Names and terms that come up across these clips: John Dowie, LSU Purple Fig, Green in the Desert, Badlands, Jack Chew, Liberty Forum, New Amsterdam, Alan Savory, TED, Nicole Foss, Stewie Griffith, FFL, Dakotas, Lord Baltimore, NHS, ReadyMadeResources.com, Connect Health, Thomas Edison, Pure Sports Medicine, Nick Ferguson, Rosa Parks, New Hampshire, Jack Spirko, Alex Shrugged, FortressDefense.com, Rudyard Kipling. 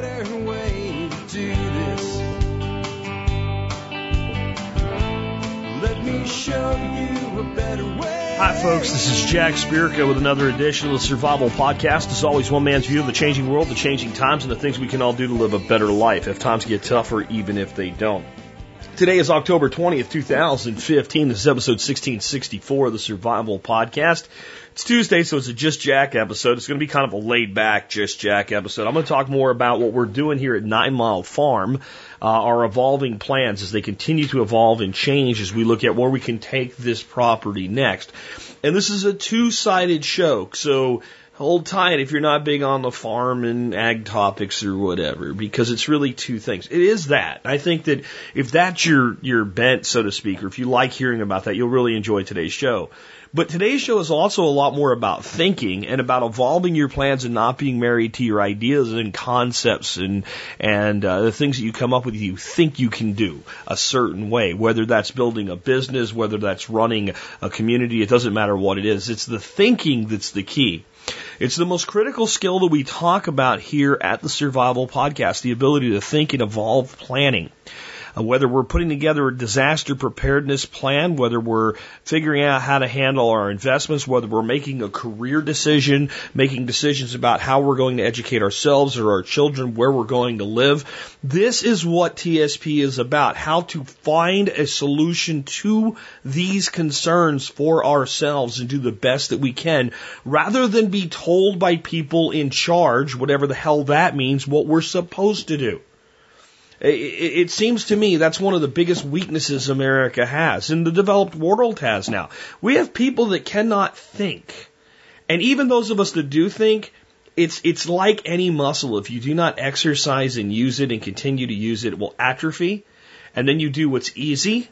better way to do this. Let me show you a better way. Hi, folks. This is Jack Spirko with another edition of the Survival Podcast. As always, one man's view of the changing world, the changing times, and the things we can all do to live a better life if times get tougher, even if they don't. Today is October 20th, 2015. This is episode 1664 of the Survival Podcast. It's Tuesday, so it's a Just Jack episode. It's going to be kind of a laid-back Just Jack episode. I'm going to talk more about what we're doing here at 9 Mile Farm, our evolving plans as they continue to evolve and change as we look at where we can take this property next. And this is a two-sided show, so hold tight if you're not big on the farm and ag topics or whatever, because it's really two things. It is that. I think that if that's your bent, so to speak, or if you like hearing about that, you'll really enjoy today's show. But today's show is also a lot more about thinking and about evolving your plans and not being married to your ideas and concepts and the things that you come up with you think you can do a certain way, whether that's building a business, whether that's running a community. It doesn't matter what it is. It's the thinking that's the key. It's the most critical skill that we talk about here at the Survival Podcast, the ability to think and evolve planning. Whether we're putting together a disaster preparedness plan, whether we're figuring out how to handle our investments, whether we're making a career decision, making decisions about how we're going to educate ourselves or our children, where we're going to live. This is what TSP is about, how to find a solution to these concerns for ourselves and do the best that we can, rather than be told by people in charge, whatever the hell that means, what we're supposed to do. It seems to me that's one of the biggest weaknesses America has and the developed world has now. We have people that cannot think. And even those of us that do think, it's like any muscle. If you do not exercise and use it and continue to use it, it will atrophy. And then you do what's easy.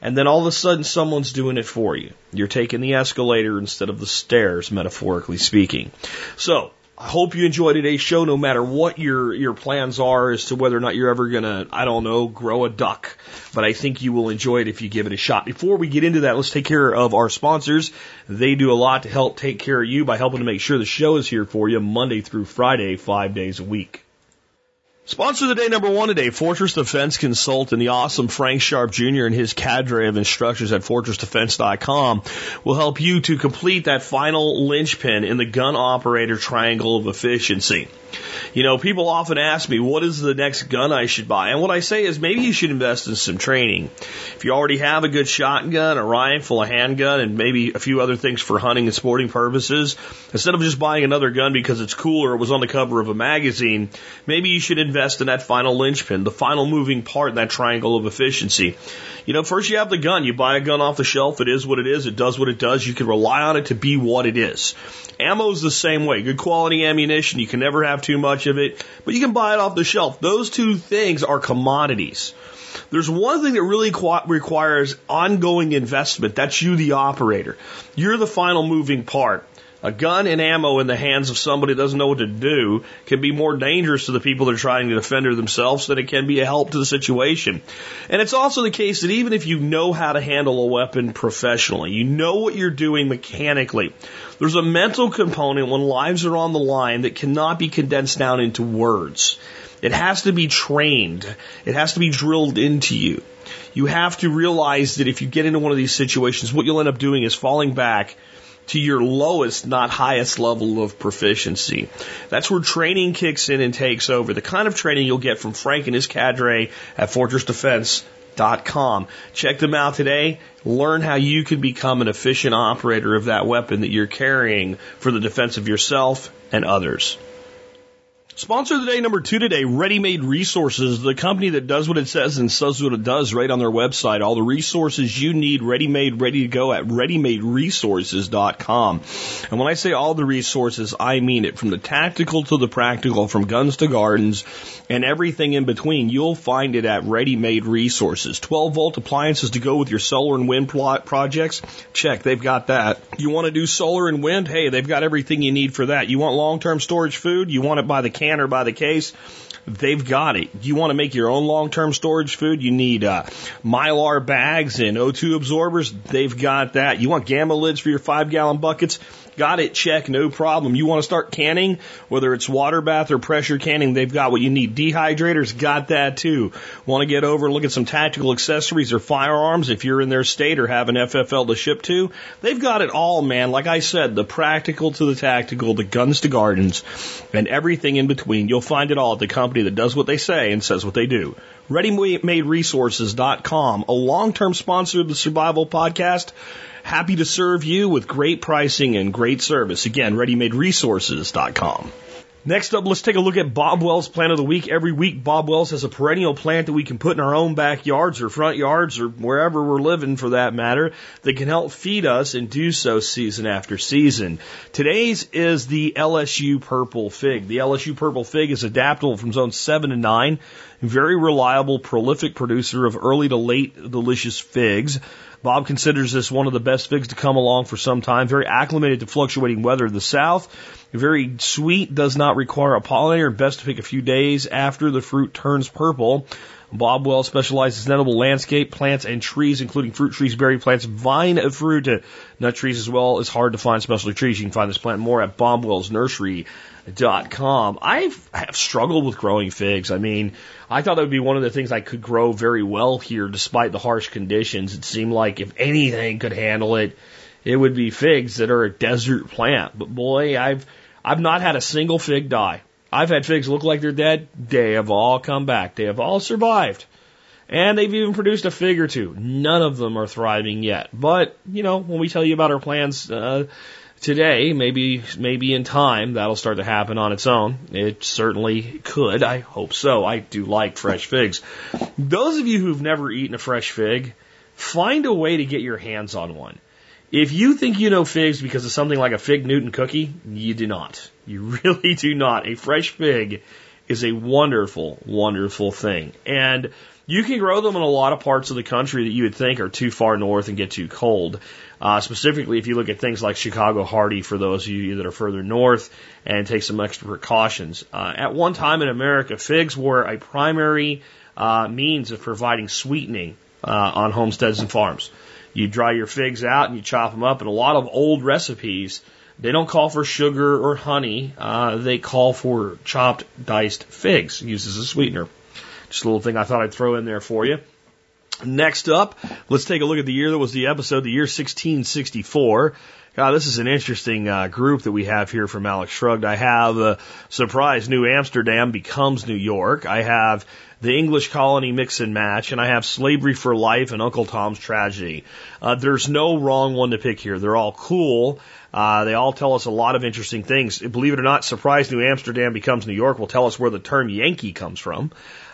And then all of a sudden someone's doing it for you. You're taking the escalator instead of the stairs, metaphorically speaking. So I hope you enjoy today's show, no matter what your plans are as to whether or not you're ever going to, I don't know, grow a duck. But I think you will enjoy it if you give it a shot. Before we get into that, let's take care of our sponsors. They do a lot to help take care of you by helping to make sure the show is here for you Monday through Friday, 5 days a week. Sponsor of the day number one today, Fortress Defense Consultant, the awesome Frank Sharp Jr. and his cadre of instructors at FortressDefense.com will help you to complete that final linchpin in the gun operator triangle of efficiency. You know, people often ask me, what is the next gun I should buy? And what I say is maybe you should invest in some training. If you already have a good shotgun, a rifle, a handgun, and maybe a few other things for hunting and sporting purposes, instead of just buying another gun because it's cool or it was on the cover of a magazine, maybe you should invest in that final linchpin, the final moving part in that triangle of efficiency. You know, first you have the gun. You buy a gun off the shelf. It is what it is. It does what it does. You can rely on it to be what it is. Ammo's the same way. Good quality ammunition. You can never have too much of it, but you can buy it off the shelf. Those two things are commodities. There's one thing that really requires ongoing investment. That's you, the operator. You're the final moving part. A gun and ammo in the hands of somebody that doesn't know what to do can be more dangerous to the people that are trying to defend themselves than it can be a help to the situation. And it's also the case that even if you know how to handle a weapon professionally, you know what you're doing mechanically, there's a mental component when lives are on the line that cannot be condensed down into words. It has to be trained. It has to be drilled into you. You have to realize that if you get into one of these situations, what you'll end up doing is falling back to your lowest, not highest level of proficiency. That's where training kicks in and takes over. The kind of training you'll get from Frank and his cadre at FortressDefense.com. Check them out today. Learn how you can become an efficient operator of that weapon that you're carrying for the defense of yourself and others. Sponsor of the day number two today, Ready Made Resources, the company that does what it says and says what it does right on their website. All the resources you need, ready-made, ready to go at ReadyMadeResources.com. And when I say all the resources, I mean it. From the tactical to the practical, from guns to gardens, and everything in between, you'll find it at Ready Made Resources. 12-volt appliances to go with your solar and wind projects? Check, they've got that. You want to do solar and wind? Hey, they've got everything you need for that. You want long-term storage food? You want it by the can or by the case? They've got it. You want to make your own long-term storage food? You need Mylar bags and O2 absorbers? They've got that. You want gamma lids for your 5-gallon buckets? got it, check, no problem. You want to start canning, whether it's water bath or pressure canning, they've got what you need. Dehydrators, got that too. Want to get over, look at some tactical accessories or firearms if you're in their state or have an FFL to ship to. They've got it all, man. Like I said, the practical to the tactical, the guns to gardens, and everything in between. You'll find it all at the company that does what they say and says what they do. ReadyMadeResources.com, a long-term sponsor of the Survival Podcast. Happy to serve you with great pricing and great service. Again, ReadyMadeResources.com. Next up, let's take a look at Bob Wells' plant of the week. Every week, Bob Wells has a perennial plant that we can put in our own backyards or front yards or wherever we're living, for that matter, that can help feed us and do so season after season. Today's is the LSU Purple Fig. The LSU Purple Fig is adaptable from zones 7 to 9, very reliable, prolific producer of early to late delicious figs. Bob considers this one of the best figs to come along for some time, very acclimated to fluctuating weather in the south, very sweet, does not require a pollinator, best to pick a few days after the fruit turns purple. Bob Wells specializes in edible landscape plants and trees, including fruit trees, berry plants, vine fruit, nut trees, as well as hard to find specialty trees. You can find this plant more at BobWellsNursery.com. I have struggled with growing figs. I mean, I thought that would be one of the things I could grow very well here despite the harsh conditions. It seemed like if anything could handle it, it would be figs that are a desert plant. But boy, I've not had a single fig die. I've had figs look like they're dead. They have all come back. They have all survived. And they've even produced a fig or two. None of them are thriving yet. But, you know, when we tell you about our plans today, maybe in time, that'll start to happen on its own. It certainly could. I hope so. I do like fresh figs. Those of you who've never eaten a fresh fig, find a way to get your hands on one. If you think you know figs because of something like a Fig Newton cookie, you do not. You really do not. A fresh fig is a wonderful, wonderful thing. And you can grow them in a lot of parts of the country that you would think are too far north and get too cold. Specifically, if you look at things like Chicago Hardy, for those of you that are further north, and take some extra precautions. At one time in America, figs were a primary means of providing sweetening on homesteads and farms. You dry your figs out and you chop them up. And a lot of old recipes, they don't call for sugar or honey. They call for chopped, diced figs, used as a sweetener. Just a little thing I thought I'd throw in there for you. Next up, let's take a look at the year that was the episode, the year 1664. God, this is an interesting group that we have here from Alex Shrugged. I have a surprise, New Amsterdam becomes New York. I have The English Colony Mix and Match, and I have Slavery for Life and Uncle Tom's Tragedy. There's no wrong one to pick here. They're all cool. They all tell us a lot of interesting things. Believe it or not, Surprise, New Amsterdam Becomes New York will tell us where the term Yankee comes from.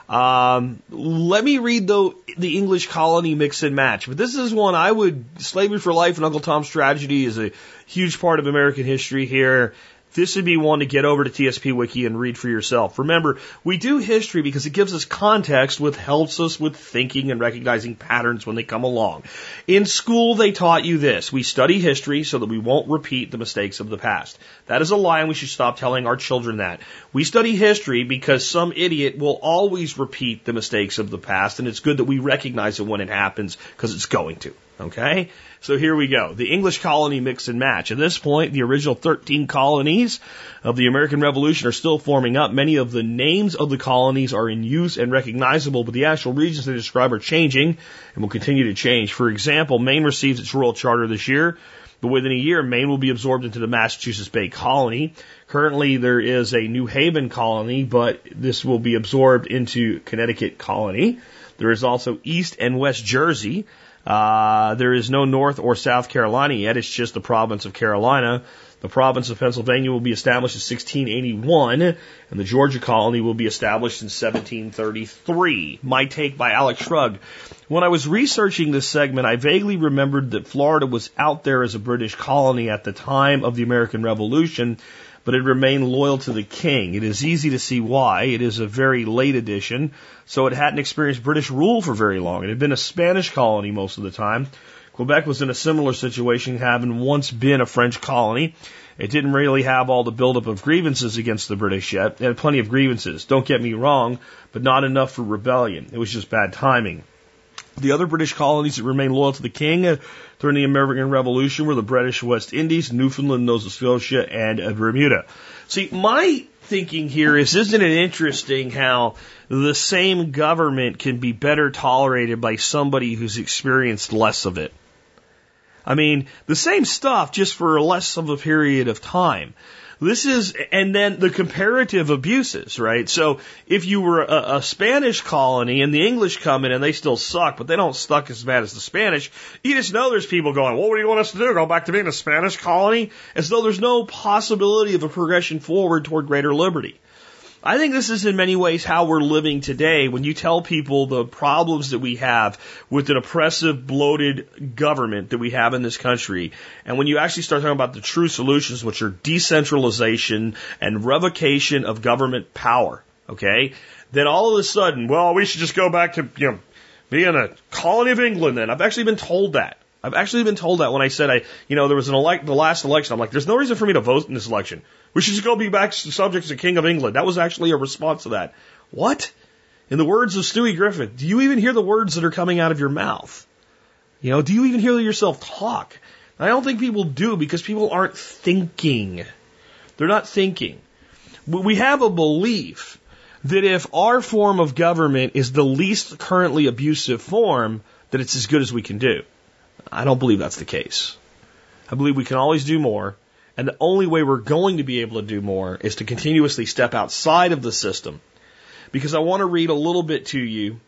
Let me read, though, The English Colony Mix and Match. But this is one I would, Slavery for Life and Uncle Tom's Tragedy is a huge part of American history here. This would be one to get over to TSP Wiki and read for yourself. Remember, we do history because it gives us context, which helps us with thinking and recognizing patterns when they come along. In school, they taught you this. We study history so that we won't repeat the mistakes of the past. That is a lie, and we should stop telling our children that. We study history because some idiot will always repeat the mistakes of the past, and it's good that we recognize it when it happens because it's going to. Okay? So here we go. The English Colony Mix and Match. At this point, the original 13 colonies of the American Revolution are still forming up. Many of the names of the colonies are in use and recognizable, but the actual regions they describe are changing and will continue to change. For example, Maine receives its royal charter this year, but within a year, Maine will be absorbed into the Massachusetts Bay Colony. Currently, there is a New Haven colony, but this will be absorbed into Connecticut Colony. There is also East and West Jersey. There is no North or South Carolina yet. It's just the province of Carolina. The province of Pennsylvania will be established in 1681, and the Georgia colony will be established in 1733. My take by Alex Shrugged. When I was researching this segment, I vaguely remembered that Florida was out there as a British colony at the time of the American Revolution, but it remained loyal to the king. It is easy to see why. It is a very late addition, so it hadn't experienced British rule for very long. It had been a Spanish colony most of the time. Quebec was in a similar situation, having once been a French colony. It didn't really have all the buildup of grievances against the British yet. It had plenty of grievances, don't get me wrong, but not enough for rebellion. It was just bad timing. The other British colonies that remained loyal to the king during the American Revolution were the British West Indies, Newfoundland, Nova Scotia, and Bermuda. See, my thinking here is, isn't it interesting how the same government can be better tolerated by somebody who's experienced less of it? I mean, the same stuff, just for less of a period of time. This is, and then the comparative abuses, right? So if you were a Spanish colony and the English come in and they still suck, but they don't suck as bad as the Spanish, you just know there's people going, well, what do you want us to do? Go back to being a Spanish colony? As though there's no possibility of a progression forward toward greater liberty. I think this is in many ways how we're living today. When you tell people the problems that we have with an oppressive, bloated government that we have in this country, and when you actually start talking about the true solutions, which are decentralization and revocation of government power, okay, then all of a sudden, well, we should just go back to, you know, being a colony of England then. I've actually been told that. I've actually been told that when I said there was the last election. I'm like, there's no reason for me to vote in this election. We should just go be back subjects to the King of England. That was actually a response to that. What? In the words of Stewie Griffith, do you even hear the words that are coming out of your mouth? You know, do you even hear yourself talk? I don't think people do, because people aren't thinking. They're not thinking. We have a belief that if our form of government is the least currently abusive form, that it's as good as we can do. I don't believe that's the case. I believe we can always do more, and the only way we're going to be able to do more is to continuously step outside of the system. Because I want to read a little bit to you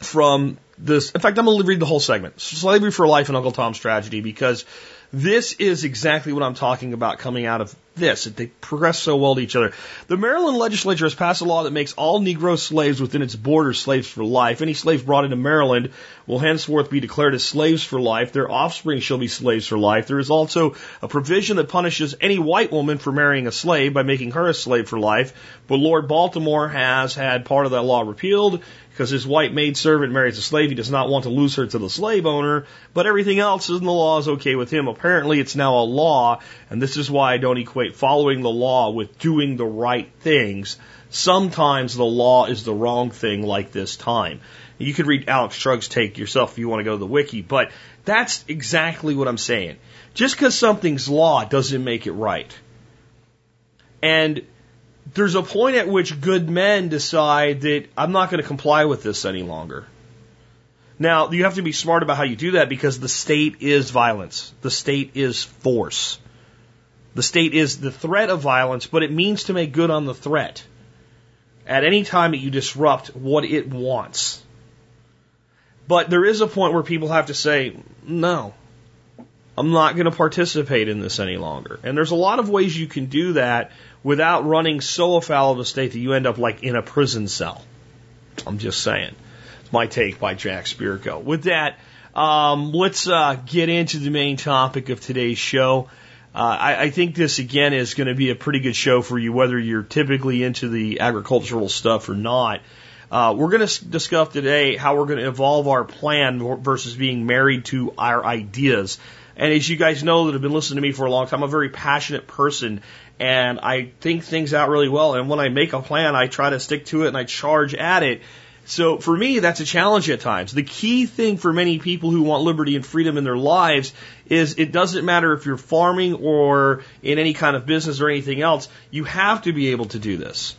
from this. In fact, I'm going to read the whole segment, Slavery for Life and Uncle Tom's Tragedy, because this is exactly what I'm talking about coming out of this. They progress so well to each other. The Maryland legislature has passed a law that makes all Negro slaves within its borders slaves for life. Any slaves brought into Maryland will henceforth be declared as slaves for life. Their offspring shall be slaves for life. There is also a provision that punishes any white woman for marrying a slave by making her a slave for life. But Lord Baltimore has had part of that law repealed, because his white maid servant marries a slave. He does not want to lose her to the slave owner, but everything else in the law is okay with him. Apparently, it's now a law, and this is why I don't equate following the law with doing the right things. Sometimes the law is the wrong thing, like this time. You could read Alex Shrugged's take yourself if you want to go to the wiki, but that's exactly what I'm saying. Just because something's law doesn't make it right. And there's a point at which good men decide that I'm not going to comply with this any longer. Now, you have to be smart about how you do that, because the state is violence. The state is force. The state is the threat of violence, but it means to make good on the threat at any time that you disrupt what it wants. But there is a point where people have to say, no, I'm not going to participate in this any longer. And there's a lot of ways you can do that without running so afoul of the state that you end up like in a prison cell. I'm just saying. It's my take by Jack Spirko. With that, let's get into the main topic of today's show. I think this, again, is going to be a pretty good show for you, whether you're typically into the agricultural stuff or not. We're going to discuss today how we're going to evolve our plan versus being married to our ideas. And as you guys know that have been listening to me for a long time, I'm a very passionate person, and I think things out really well. And when I make a plan, I try to stick to it and I charge at it. So for me, that's a challenge at times. The key thing for many people who want liberty and freedom in their lives is it doesn't matter if you're farming or in any kind of business or anything else, you have to be able to do this.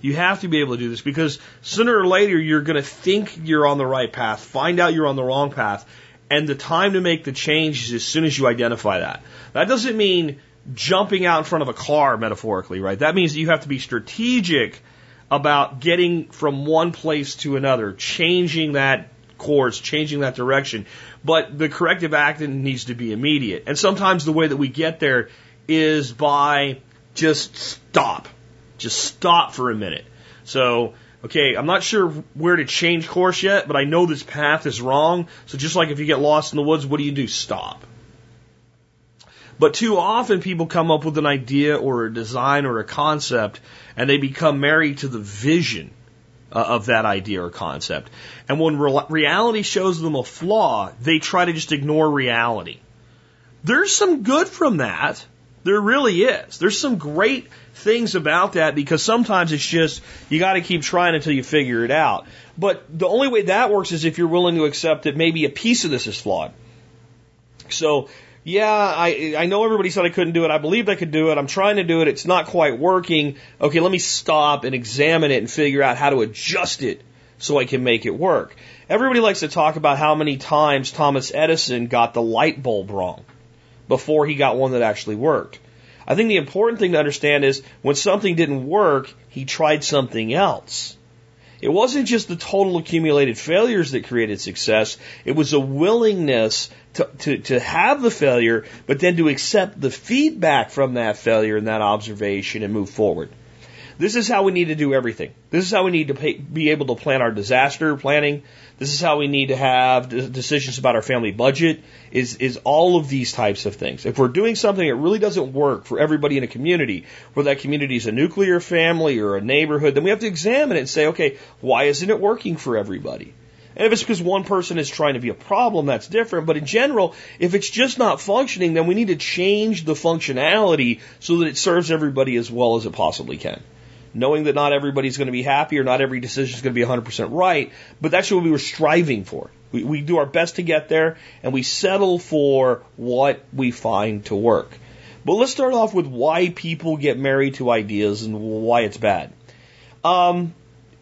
You have to be able to do this, because sooner or later you're going to think you're on the right path, find out you're on the wrong path. And the time to make the change is as soon as you identify that. That doesn't mean jumping out in front of a car, metaphorically, right? That means that you have to be strategic about getting from one place to another, changing that course, changing that direction. But the corrective action needs to be immediate. And sometimes the way that we get there is by just stop. Just stop for a minute. So, okay, I'm not sure where to change course yet, but I know this path is wrong. So just like if you get lost in the woods, what do? Stop. But too often people come up with an idea or a design or a concept, and they become married to the vision of that idea or concept. And when reality shows them a flaw, they try to just ignore reality. There's some good from that. There really is. There's some great things about that because sometimes it's just you got to keep trying until you figure it out. But the only way that works is if you're willing to accept that maybe a piece of this is flawed. So, yeah, I know everybody said I couldn't do it. I believed I could do it. I'm trying to do it. It's not quite working. Okay, let me stop and examine it and figure out how to adjust it so I can make it work. Everybody likes to talk about how many times Thomas Edison got the light bulb wrong before he got one that actually worked. I think the important thing to understand is when something didn't work, he tried something else. It wasn't just the total accumulated failures that created success. It was a willingness to have the failure, but then to accept the feedback from that failure and that observation and move forward. This is how we need to do everything. This is how we need to be able to plan our disaster planning. This is how we need to have decisions about our family budget, is all of these types of things. If we're doing something that really doesn't work for everybody in a community, whether that community is a nuclear family or a neighborhood, then we have to examine it and say, okay, why isn't it working for everybody? And if it's because one person is trying to be a problem, that's different. But in general, if it's just not functioning, then we need to change the functionality so that it serves everybody as well as it possibly can. Knowing that not everybody's going to be happy or not every decision is going to be 100% right, but that's what we were striving for. We do our best to get there, and we settle for what we find to work. But let's start off with why people get married to ideas and why it's bad.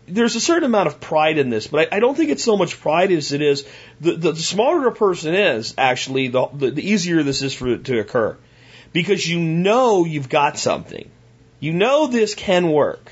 There's a certain amount of pride in this, but I don't think it's so much pride as it is. The smarter a person is, actually, the easier this is for it to occur. Because you know you've got something. You know this can work.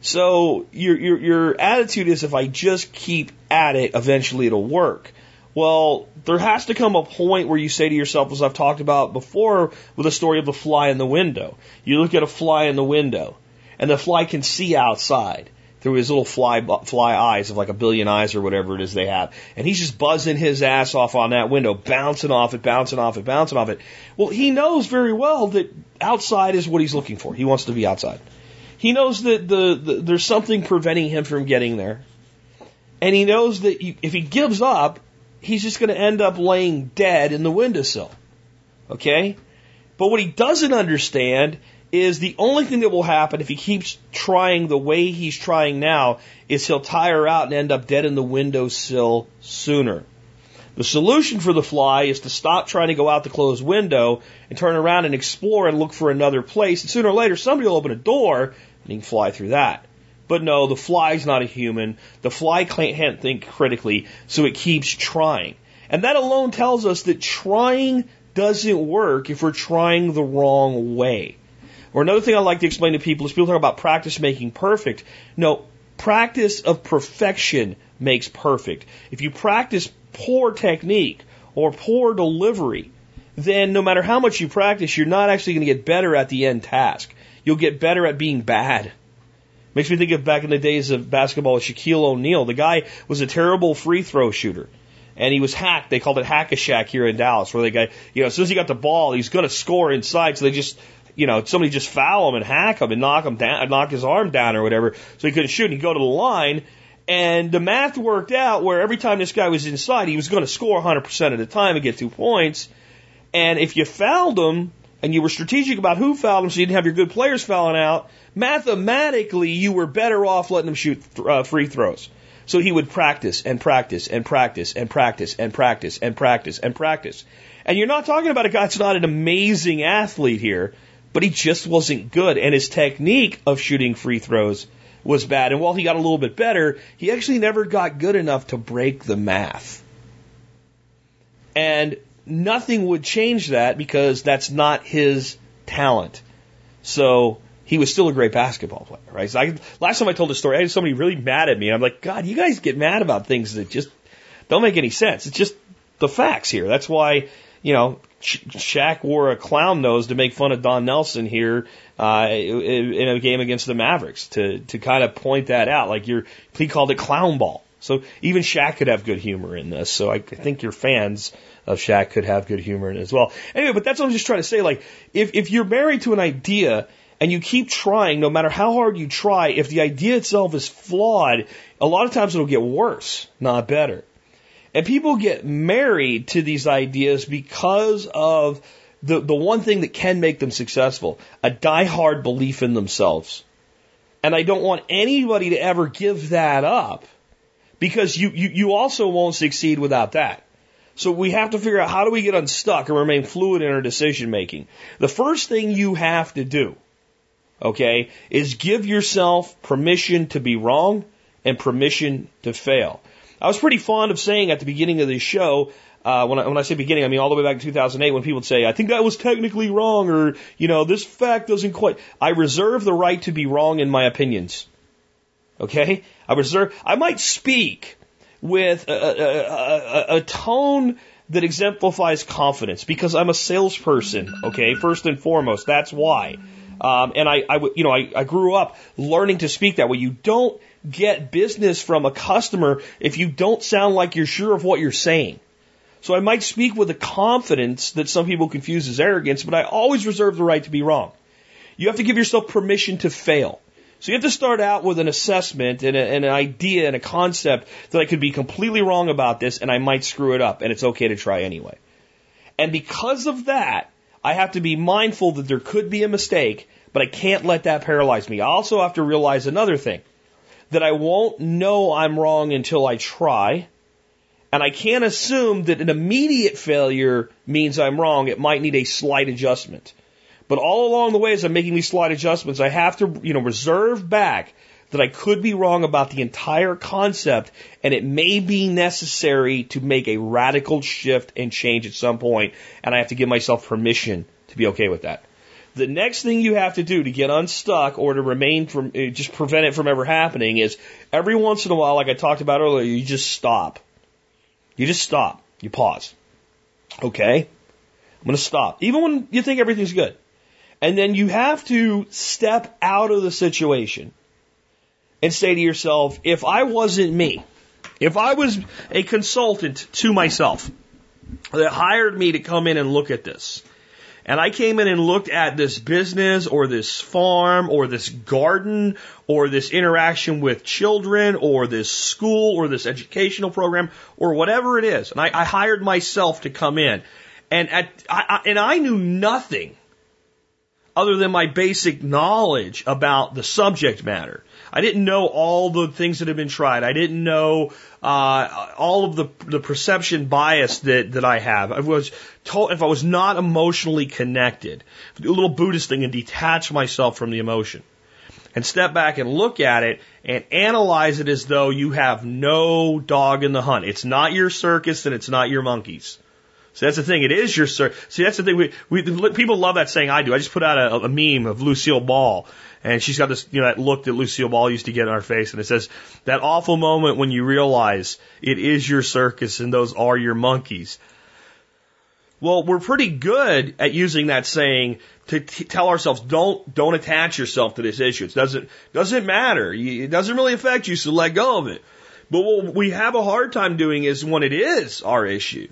So your attitude is, if I just keep at it, eventually it'll work. Well, there has to come a point where you say to yourself, as I've talked about before with the story of the fly in the window. You look at a fly in the window, and the fly can see outside through his little fly eyes of like a billion eyes or whatever it is they have. And he's just buzzing his ass off on that window, bouncing off it, bouncing off it, bouncing off it. Well, he knows very well that outside is what he's looking for. He wants to be outside. He knows that there's something preventing him from getting there. And he knows that if he gives up, he's just going to end up laying dead in the windowsill. Okay? But what he doesn't understand is the only thing that will happen if he keeps trying the way he's trying now is he'll tire out and end up dead in the windowsill sooner. The solution for the fly is to stop trying to go out the closed window and turn around and explore and look for another place. And sooner or later, somebody will open a door and he can fly through that. But no, the fly's not a human. The fly can't think critically, so it keeps trying. And that alone tells us that trying doesn't work if we're trying the wrong way. Or another thing I like to explain to people is people talk about practice making perfect. No, practice of perfection makes perfect. If you practice poor technique or poor delivery, then no matter how much you practice, you're not actually going to get better at the end task. You'll get better at being bad. Makes me think of back in the days of basketball with Shaquille O'Neal. The guy was a terrible free throw shooter. And he was hacked. They called it Hack a Shack here in Dallas, where the guy, as soon as he got the ball, he's going to score inside. So they just, somebody just foul him and hack him and knock him down, knock his arm down or whatever, so he couldn't shoot. He'd go to the line, and the math worked out where every time this guy was inside, he was going to score 100% of the time and get 2 points. And if you fouled him, and you were strategic about who fouled him, so you didn't have your good players fouling out, mathematically you were better off letting him shoot free throws. So he would practice and practice and practice and practice and practice and practice and practice. And you're not talking about a guy that's not an amazing athlete here, but he just wasn't good, and his technique of shooting free throws was bad. And while he got a little bit better, he actually never got good enough to break the math. And nothing would change that because that's not his talent. So he was still a great basketball player, right? So last time I told this story, I had somebody really mad at me, and I'm like, God, you guys get mad about things that just don't make any sense. It's just the facts here. That's why, Shaq wore a clown nose to make fun of Don Nelson here in a game against the Mavericks to kind of point that out. He called it clown ball. So even Shaq could have good humor in this. So I think your fans of Shaq could have good humor in it as well. Anyway, but that's what I'm just trying to say. If you're married to an idea and you keep trying, no matter how hard you try, if the idea itself is flawed, a lot of times it'll get worse, not better. And people get married to these ideas because of the one thing that can make them successful, a diehard belief in themselves. And I don't want anybody to ever give that up, because you also won't succeed without that. So we have to figure out, how do we get unstuck and remain fluid in our decision making? The first thing you have to do, okay, is give yourself permission to be wrong and permission to fail. I was pretty fond of saying at the beginning of this show, when I say beginning, I mean all the way back to 2008, when people would say, I think that was technically wrong, or, you know, this fact doesn't quite. I reserve the right to be wrong in my opinions. Okay? I might speak with a tone that exemplifies confidence, because I'm a salesperson, okay? First and foremost, that's why. And I grew up learning to speak that way. You don't get business from a customer if you don't sound like you're sure of what you're saying. So I might speak with a confidence that some people confuse as arrogance, but I always reserve the right to be wrong. You have to give yourself permission to fail. So you have to start out with an assessment and an idea and a concept that I could be completely wrong about this, and I might screw it up, and it's okay to try anyway. And because of that, I have to be mindful that there could be a mistake, but I can't let that paralyze me. I also have to realize another thing, that I won't know I'm wrong until I try. And I can't assume that an immediate failure means I'm wrong. It might need a slight adjustment. But all along the way, as I'm making these slight adjustments, I have to, reserve back that I could be wrong about the entire concept, and it may be necessary to make a radical shift and change at some point, and I have to give myself permission to be okay with that. The next thing you have to do to get unstuck, or to remain from, just prevent it from ever happening, is every once in a while, like I talked about earlier, you just stop. You just stop. You pause. Okay? I'm going to stop. Even when you think everything's good. And then you have to step out of the situation and say to yourself, if I wasn't me, if I was a consultant to myself that hired me to come in and look at this, and I came in and looked at this business or this farm or this garden or this interaction with children or this school or this educational program or whatever it is, and I hired myself to come in, and I knew nothing other than my basic knowledge about the subject matter. I didn't know all the things that had been tried. I didn't know all of the perception bias that I have. I was told, if I was not emotionally connected, do a little Buddhist thing and detach myself from the emotion and step back and look at it and analyze it as though you have no dog in the hunt. It's not your circus and it's not your monkeys. So that's the thing. It is your circus. See, that's the thing. People love that saying. I do. I just put out a meme of Lucille Ball, and she's got this, that look that Lucille Ball used to get on her face, and it says, that awful moment when you realize it is your circus and those are your monkeys. Well, we're pretty good at using that saying to tell ourselves, don't attach yourself to this issue. It doesn't matter. It doesn't really affect you, so let go of it. But what we have a hard time doing is when it is our issue,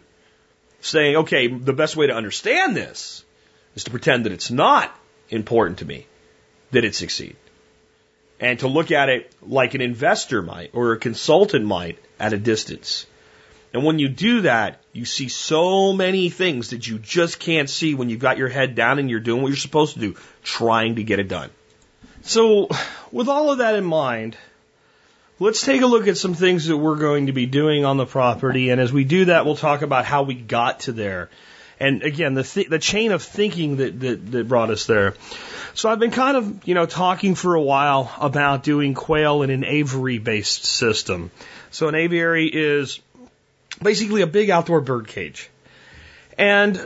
saying, okay, the best way to understand this is to pretend that it's not important to me, that it succeed. And to look at it like an investor might or a consultant might at a distance. And when you do that, you see so many things that you just can't see when you've got your head down and you're doing what you're supposed to do, trying to get it done. So with all of that in mind, let's take a look at some things that we're going to be doing on the property, and as we do that, we'll talk about how we got to there. And again, the chain of thinking that brought us there. So I've been kind of, talking for a while about doing quail in an aviary-based system. So an aviary is basically a big outdoor bird cage. And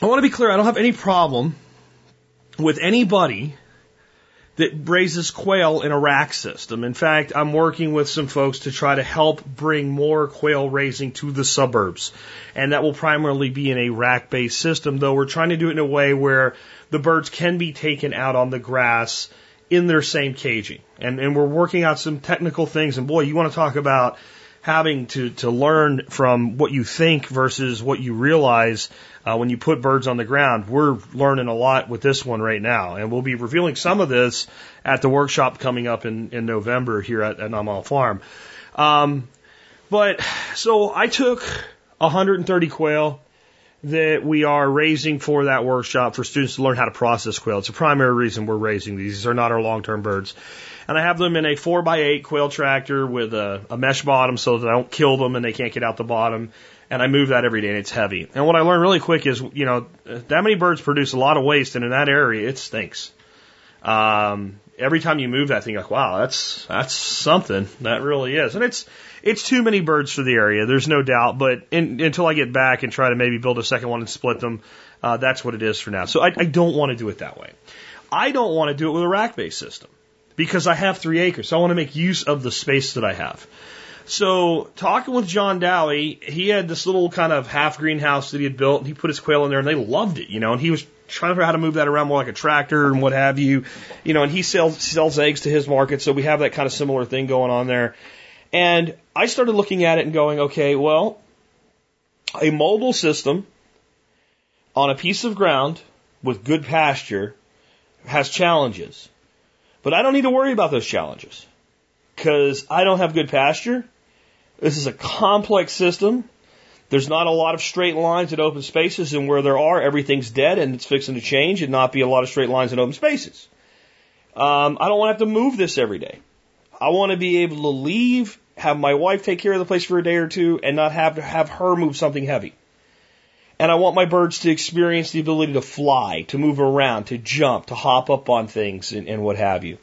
I want to be clear, I don't have any problem with anybody that raises quail in a rack system. In fact, I'm working with some folks to try to help bring more quail raising to the suburbs. And that will primarily be in a rack-based system, though we're trying to do it in a way where the birds can be taken out on the grass in their same caging. And we're working out some technical things. And boy, you want to talk about having to learn from what you think versus what you realize when you put birds on the ground. We're learning a lot with this one right now, and we'll be revealing some of this at the workshop coming up in November here at 9 Mile Farm. So I took 130 quail that we are raising for that workshop for students to learn how to process quail. It's the primary reason we're raising these. These are not our long-term birds. And I have them in a 4x8 quail tractor with a mesh bottom so that I don't kill them and they can't get out the bottom. And I move that every day, and it's heavy. And what I learned really quick is, you know, that many birds produce a lot of waste, and in that area, it stinks. Every time you move that thing, you're like, wow, that's something. That really is. And it's too many birds for the area. There's no doubt. But until I get back and try to maybe build a second one and split them, that's what it is for now. So I don't want to do it that way. I don't want to do it with a rack-based system because I have 3 acres. So I want to make use of the space that I have. So talking with John Dowie, he had this little kind of half greenhouse that he had built, and he put his quail in there, and they loved it, you know, and he was trying to figure out how to move that around more like a tractor and what have you, you know, and he sells eggs to his market, so we have that kind of similar thing going on there. And I started looking at it and going, okay, well, a mobile system on a piece of ground with good pasture has challenges, but I don't need to worry about those challenges because I don't have good pasture. This is a complex system. There's not a lot of straight lines in open spaces, and where there are, everything's dead, and it's fixing to change and not be a lot of straight lines in open spaces. I don't want to have to move this every day. I want to be able to leave, have my wife take care of the place for a day or two, and not have to have her move something heavy. And I want my birds to experience the ability to fly, to move around, to jump, to hop up on things, and what have you.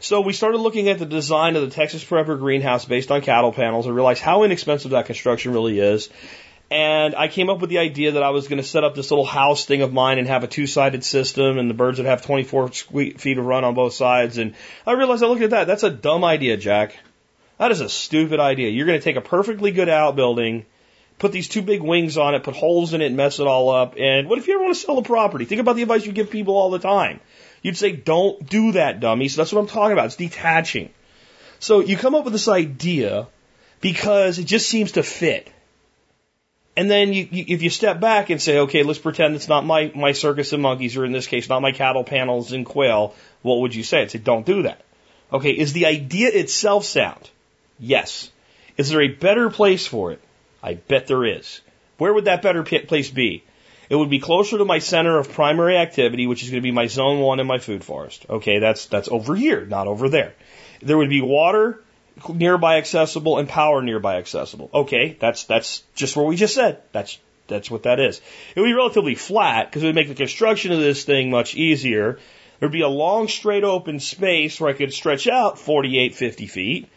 So we started looking at the design of the Texas Prepper greenhouse based on cattle panels and realized how inexpensive that construction really is. And I came up with the idea that I was going to set up this little house thing of mine and have a two-sided system, and the birds would have 24 feet of run on both sides. And I realized, I looked at that, that's a dumb idea, Jack. That is a stupid idea. You're going to take a perfectly good outbuilding, put these two big wings on it, put holes in it, mess it all up. And what if you ever want to sell the property? Think about the advice you give people all the time. You'd say, don't do that, dummy. So that's what I'm talking about. It's detaching. So you come up with this idea because it just seems to fit. And then you if you step back and say, okay, let's pretend it's not my circus and monkeys, or in this case, not my cattle panels and quail, what would you say? I'd say, don't do that. Okay, is the idea itself sound? Yes. Is there a better place for it? I bet there is. Where would that better place be? It would be closer to my center of primary activity, which is going to be my zone 1 and my food forest. Okay, that's over here, not over there. There would be water nearby accessible and power nearby accessible. Okay, that's just what we just said. That's what that is. It would be relatively flat because it would make the construction of this thing much easier. There would be a long, straight open space where I could stretch out 48, 50 feet.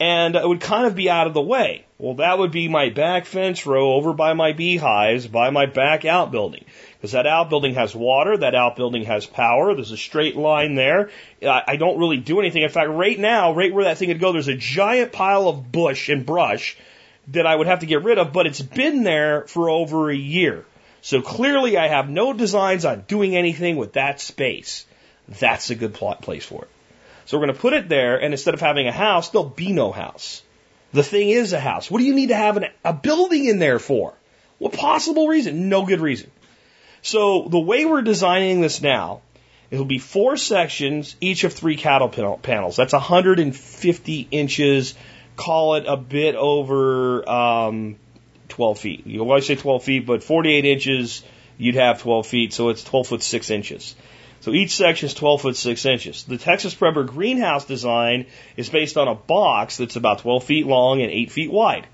And it would kind of be out of the way. Well, that would be my back fence row over by my beehives, by my back outbuilding. Because that outbuilding has water, that outbuilding has power, there's a straight line there. I don't really do anything. In fact, right now, right where that thing would go, there's a giant pile of bush and brush that I would have to get rid of, but it's been there for over a year. So clearly I have no designs on doing anything with that space. That's a good place for it. So we're going to put it there, and instead of having a house, there'll be no house. The thing is a house. What do you need to have a building in there for? What possible reason? No good reason. So the way we're designing this now, it'll be 4 sections, each of 3 cattle panels. That's 150 inches, call it a bit over 12 feet. You always say 12 feet, but 48 inches, you'd have 12 feet, so it's 12 foot 6 inches. So each section is 12 foot 6 inches. The Texas Prepper greenhouse design is based on a box that's about 12 feet long and 8 feet wide,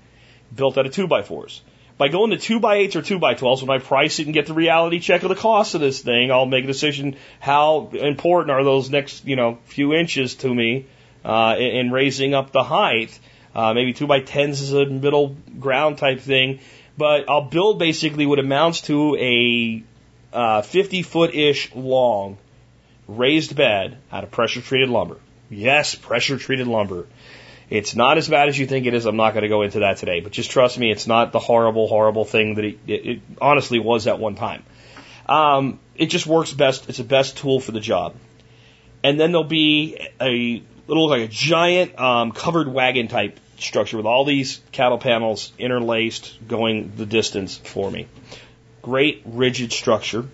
built out of 2x4s. By going to 2x8s or 2x12s, when I price it and get the reality check of the cost of this thing, I'll make a decision how important are those next few inches to me in raising up the height. Maybe 2x10s is a middle ground type thing. But I'll build basically what amounts to a 50-foot-ish long raised bed out of pressure-treated lumber. Yes, pressure-treated lumber. It's not as bad as you think it is. I'm not going to go into that today, but just trust me, it's not the horrible, horrible thing that it honestly was at one time. It just works best. It's the best tool for the job. And then there'll be it'll look like a giant covered wagon-type structure with all these cattle panels interlaced going the distance for me. Great rigid structure.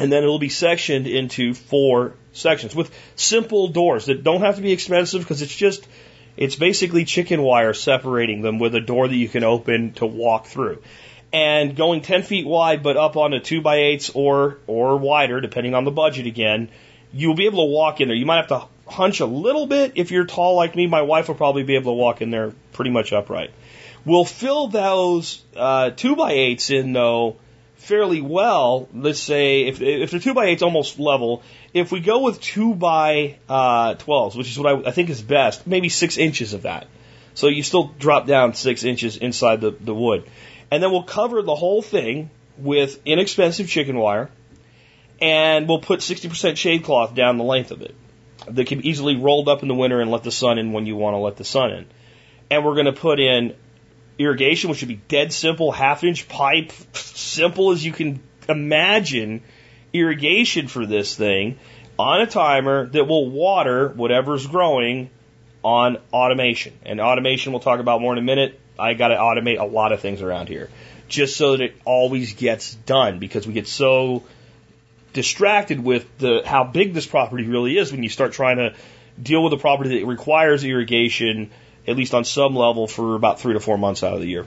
And then it will be sectioned into 4 sections with simple doors that don't have to be expensive because it's basically chicken wire separating them with a door that you can open to walk through. and going 10 feet wide but up onto 2x8s or wider, depending on the budget again, you'll be able to walk in there. You might have to hunch a little bit. If you're tall like me, my wife will probably be able to walk in there pretty much upright. We'll fill those 2x8s in, though, fairly well. Let's say if the 2x8's almost level, if we go with 2x12s, which is what I think is best, maybe 6 inches of that. So you still drop down 6 inches inside the wood. And then we'll cover the whole thing with inexpensive chicken wire, and we'll put 60% shade cloth down the length of it that can be easily rolled up in the winter and let the sun in when you want to let the sun in. And we're going to put in irrigation, which would be dead simple, half-inch pipe, simple as you can imagine irrigation for this thing, on a timer that will water whatever's growing on automation. And automation we'll talk about more in a minute. I got to automate a lot of things around here just so that it always gets done, because we get so distracted with how big this property really is when you start trying to deal with a property that requires irrigation, at least on some level, for about 3 to 4 months out of the year.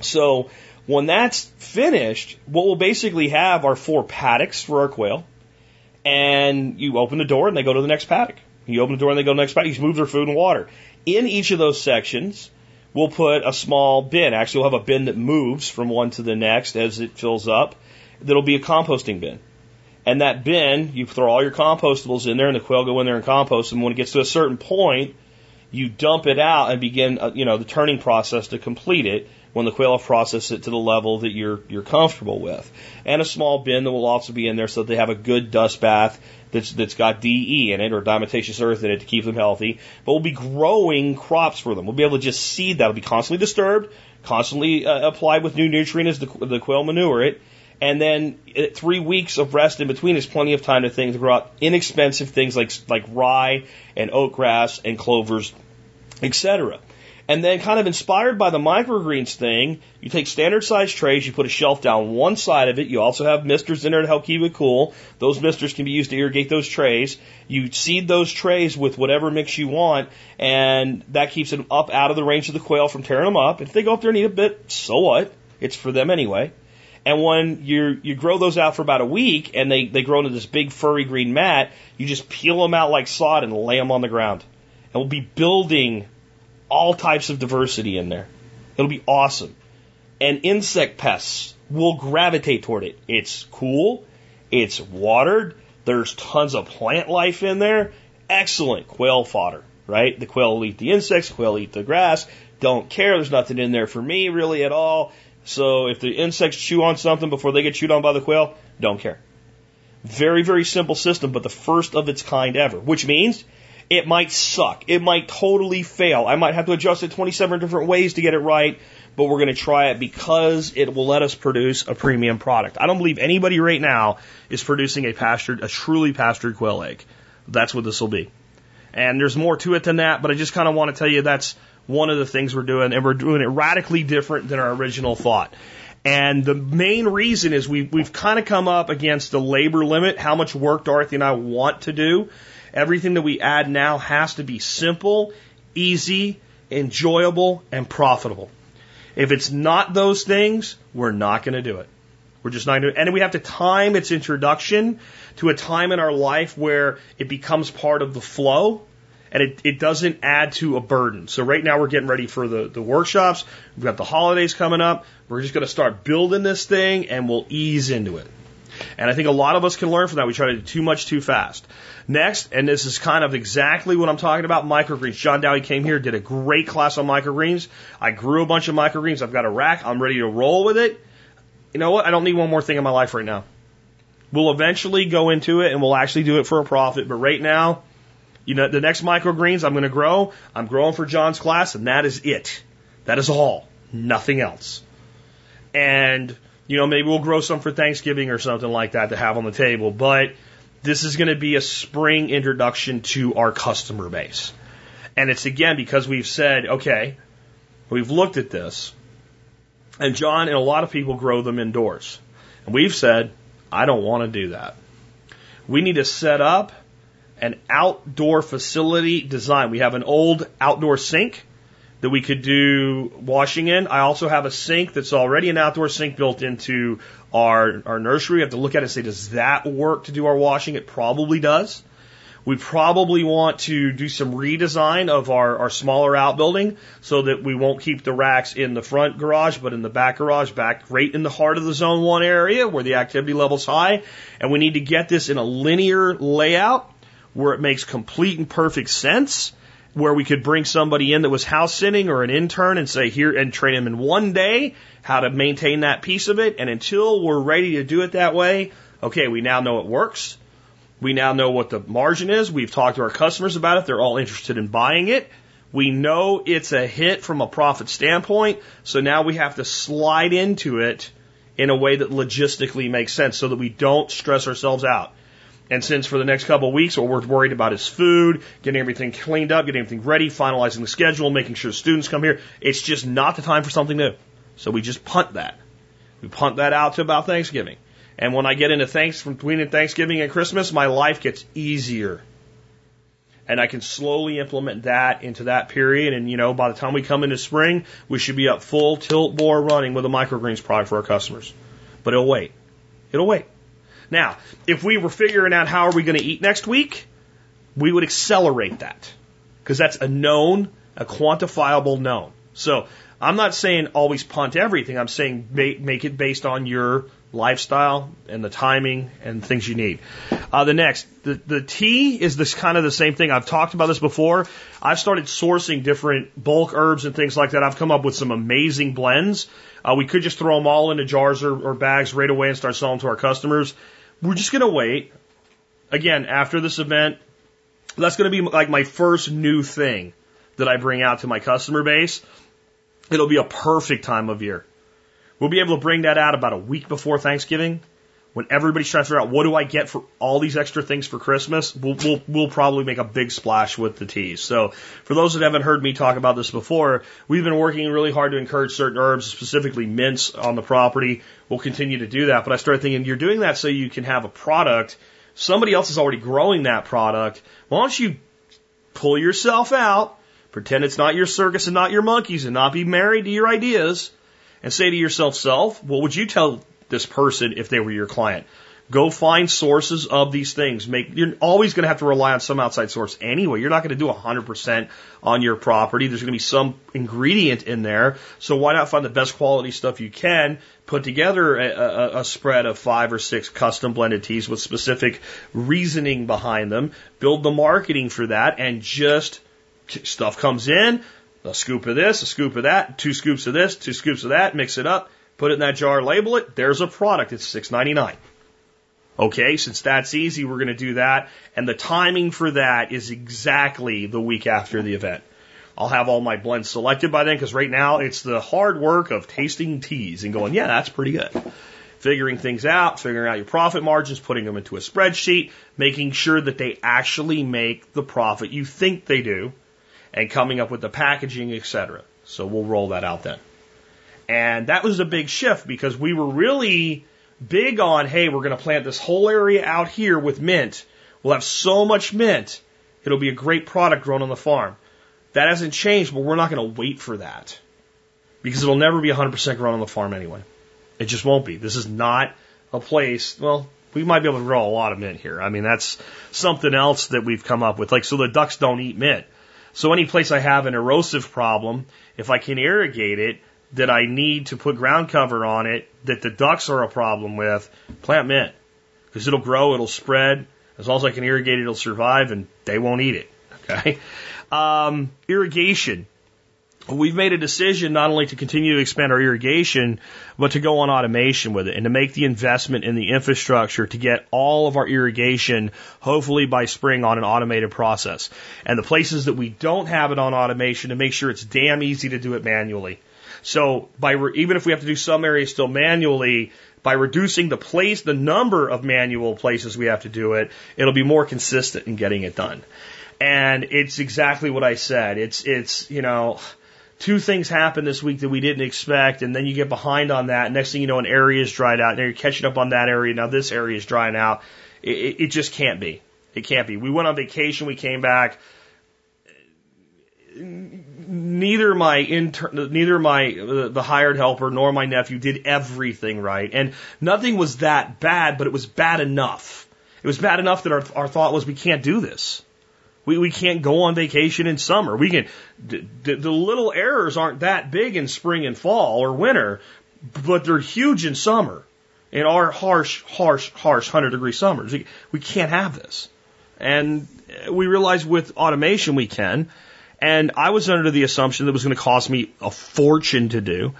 So when that's finished, what we'll basically have are 4 paddocks for our quail, and you open the door and they go to the next paddock. You open the door and they go to the next paddock. You just move their food and water. In each of those sections, we'll put a small bin. Actually, we'll have a bin that moves from one to the next as it fills up. That'll be a composting bin. And that bin, you throw all your compostables in there, and the quail go in there and compost. And when it gets to a certain point, you dump it out and begin, the turning process to complete it, when the quail process it to the level that you're comfortable with. And a small bin that will also be in there so that they have a good dust bath that's got DE in it, or diatomaceous earth in it, to keep them healthy. But we'll be growing crops for them. We'll be able to just seed that. It'll be constantly disturbed, constantly applied with new nutrient as the quail manure it. And then 3 weeks of rest in between is plenty of time to things grow out. Inexpensive things like rye and oat grass and clovers, etc. And then, kind of inspired by the microgreens thing, you take standard size trays, you put a shelf down one side of it. You also have misters in there to help keep it cool. Those misters can be used to irrigate those trays. You seed those trays with whatever mix you want, and that keeps them up out of the range of the quail from tearing them up. If they go up there and eat a bit, so what? It's for them anyway. And when you grow those out for about a week and they grow into this big furry green mat, you just peel them out like sod and lay them on the ground. And we'll be building all types of diversity in there. It'll be awesome. And insect pests will gravitate toward it. It's cool. It's watered. There's tons of plant life in there. Excellent quail fodder, right? The quail will eat the insects. Quail will eat the grass. Don't care. There's nothing in there for me really at all. So if the insects chew on something before they get chewed on by the quail, don't care. Very, very simple system, but the first of its kind ever, which means it might suck. It might totally fail. I might have to adjust it 27 different ways to get it right, but we're going to try it because it will let us produce a premium product. I don't believe anybody right now is producing a truly pastured quail egg. That's what this will be. And there's more to it than that, but I just kind of want to tell you that's one of the things we're doing, and we're doing it radically different than our original thought. And the main reason is we've kind of come up against the labor limit, how much work Dorothy and I want to do. Everything that we add now has to be simple, easy, enjoyable, and profitable. If it's not those things, we're not going to do it. We're just not going to do it. And we have to time its introduction to a time in our life where it becomes part of the flow. And it doesn't add to a burden. So right now we're getting ready for the workshops. We've got the holidays coming up. We're just going to start building this thing, and we'll ease into it. And I think a lot of us can learn from that. We try to do too much too fast. Next, and this is kind of exactly what I'm talking about, microgreens. John Dowie came here, did a great class on microgreens. I grew a bunch of microgreens. I've got a rack. I'm ready to roll with it. You know what? I don't need one more thing in my life right now. We'll eventually go into it, and we'll actually do it for a profit. But right now, the next microgreens I'm going to grow, I'm growing for John's class, and that is it. That is all. Nothing else. And, maybe we'll grow some for Thanksgiving or something like that to have on the table. But this is going to be a spring introduction to our customer base. And it's, again, because we've said, okay, we've looked at this, and John and a lot of people grow them indoors. And we've said, I don't want to do that. We need to set up an outdoor facility design. We have an old outdoor sink. that we could do washing in. I also have a sink that's already an outdoor sink built into our nursery. I have to look at it and say, does that work to do our washing? It probably does. We probably want to do some redesign of our smaller outbuilding so that we won't keep the racks in the front garage, but in the back garage, back right in the heart of the Zone 1 area where the activity level's high. And we need to get this in a linear layout where it makes complete and perfect sense, where we could bring somebody in that was house sitting or an intern and say here and train them in one day how to maintain that piece of it. And until we're ready to do it that way, okay, we now know it works. We now know what the margin is. We've talked to our customers about it. They're all interested in buying it. We know it's a hit from a profit standpoint. So now we have to slide into it in a way that logistically makes sense so that we don't stress ourselves out. And since for the next couple of weeks, what we're worried about is food, getting everything cleaned up, getting everything ready, finalizing the schedule, making sure students come here, it's just not the time for something new. So we just punt that. We punt that out to about Thanksgiving. And when I get into between Thanksgiving and Christmas, my life gets easier. And I can slowly implement that into that period. And, you know, by the time we come into spring, we should be up full tilt bore running with a microgreens product for our customers. But it'll wait. It'll wait. Now, if we were figuring out how are we going to eat next week, we would accelerate that because that's a known, a quantifiable known. So I'm not saying always punt everything. I'm saying make it based on your lifestyle and the timing and things you need. The tea is this kind of the same thing. I've talked about this before. I've started sourcing different bulk herbs and things like that. I've come up with some amazing blends. We could just throw them all into jars or bags right away and start selling to our customers. We're just going to wait. Again, after this event, that's going to be like my first new thing that I bring out to my customer base. It'll be a perfect time of year. We'll be able to bring that out about a week before Thanksgiving when everybody's trying to figure out what do I get for all these extra things for Christmas. We'll probably make a big splash with the teas. So for those that haven't heard me talk about this before, we've been working really hard to encourage certain herbs, specifically mints on the property. We'll continue to do that. But I started thinking, you're doing that so you can have a product. Somebody else is already growing that product. Why don't you pull yourself out, pretend it's not your circus and not your monkeys and not be married to your ideas, and say to yourself, self, what would you tell this person if they were your client? Go find sources of these things. You're always going to have to rely on some outside source anyway. You're not going to do 100% on your property. There's going to be some ingredient in there. So why not find the best quality stuff you can, put together a spread of 5 or 6 custom blended teas with specific reasoning behind them, build the marketing for that, and just stuff comes in. A scoop of this, a scoop of that, 2 scoops of this, 2 scoops of that, mix it up, put it in that jar, label it, there's a product, it's $6.99. Okay, since that's easy, we're going to do that. And the timing for that is exactly the week after the event. I'll have all my blends selected by then because right now it's the hard work of tasting teas and going, yeah, that's pretty good. Figuring things out, figuring out your profit margins, putting them into a spreadsheet, making sure that they actually make the profit you think they do, and coming up with the packaging, etc. So we'll roll that out then. And that was a big shift because we were really big on, hey, we're going to plant this whole area out here with mint. We'll have so much mint, it'll be a great product grown on the farm. That hasn't changed, but we're not going to wait for that because it'll never be 100% grown on the farm anyway. It just won't be. This is not a place, well, we might be able to grow a lot of mint here. I mean, that's something else that we've come up with. Like, so the ducks don't eat mint. So any place I have an erosive problem, if I can irrigate it, that I need to put ground cover on it, that the ducks are a problem with, plant mint. Because it'll grow, it'll spread. As long as I can irrigate it, it'll survive, and they won't eat it. Okay? Irrigation. We've made a decision not only to continue to expand our irrigation, but to go on automation with it and to make the investment in the infrastructure to get all of our irrigation, hopefully by spring, on an automated process. And the places that we don't have it on automation, to make sure it's damn easy to do it manually. So even if we have to do some areas still manually, by reducing the number of manual places we have to do it, it'll be more consistent in getting it done. And it's exactly what I said. It's you know, 2 things happened this week that we didn't expect, and then you get behind on that. Next thing you know, an area is dried out. Now you're catching up on that area. Now this area is drying out. It just can't be. It can't be. We went on vacation. We came back. neither the hired helper nor my nephew did everything right, and nothing was that bad, but it was bad enough. It was bad enough that our thought was, we can't do this. We can't go on vacation in summer. We can. The little errors aren't that big in spring and fall or winter, but they're huge in summer. In our harsh 100-degree summers, we can't have this. And we realized with automation we can. And I was under the assumption that it was going to cost me a fortune to do.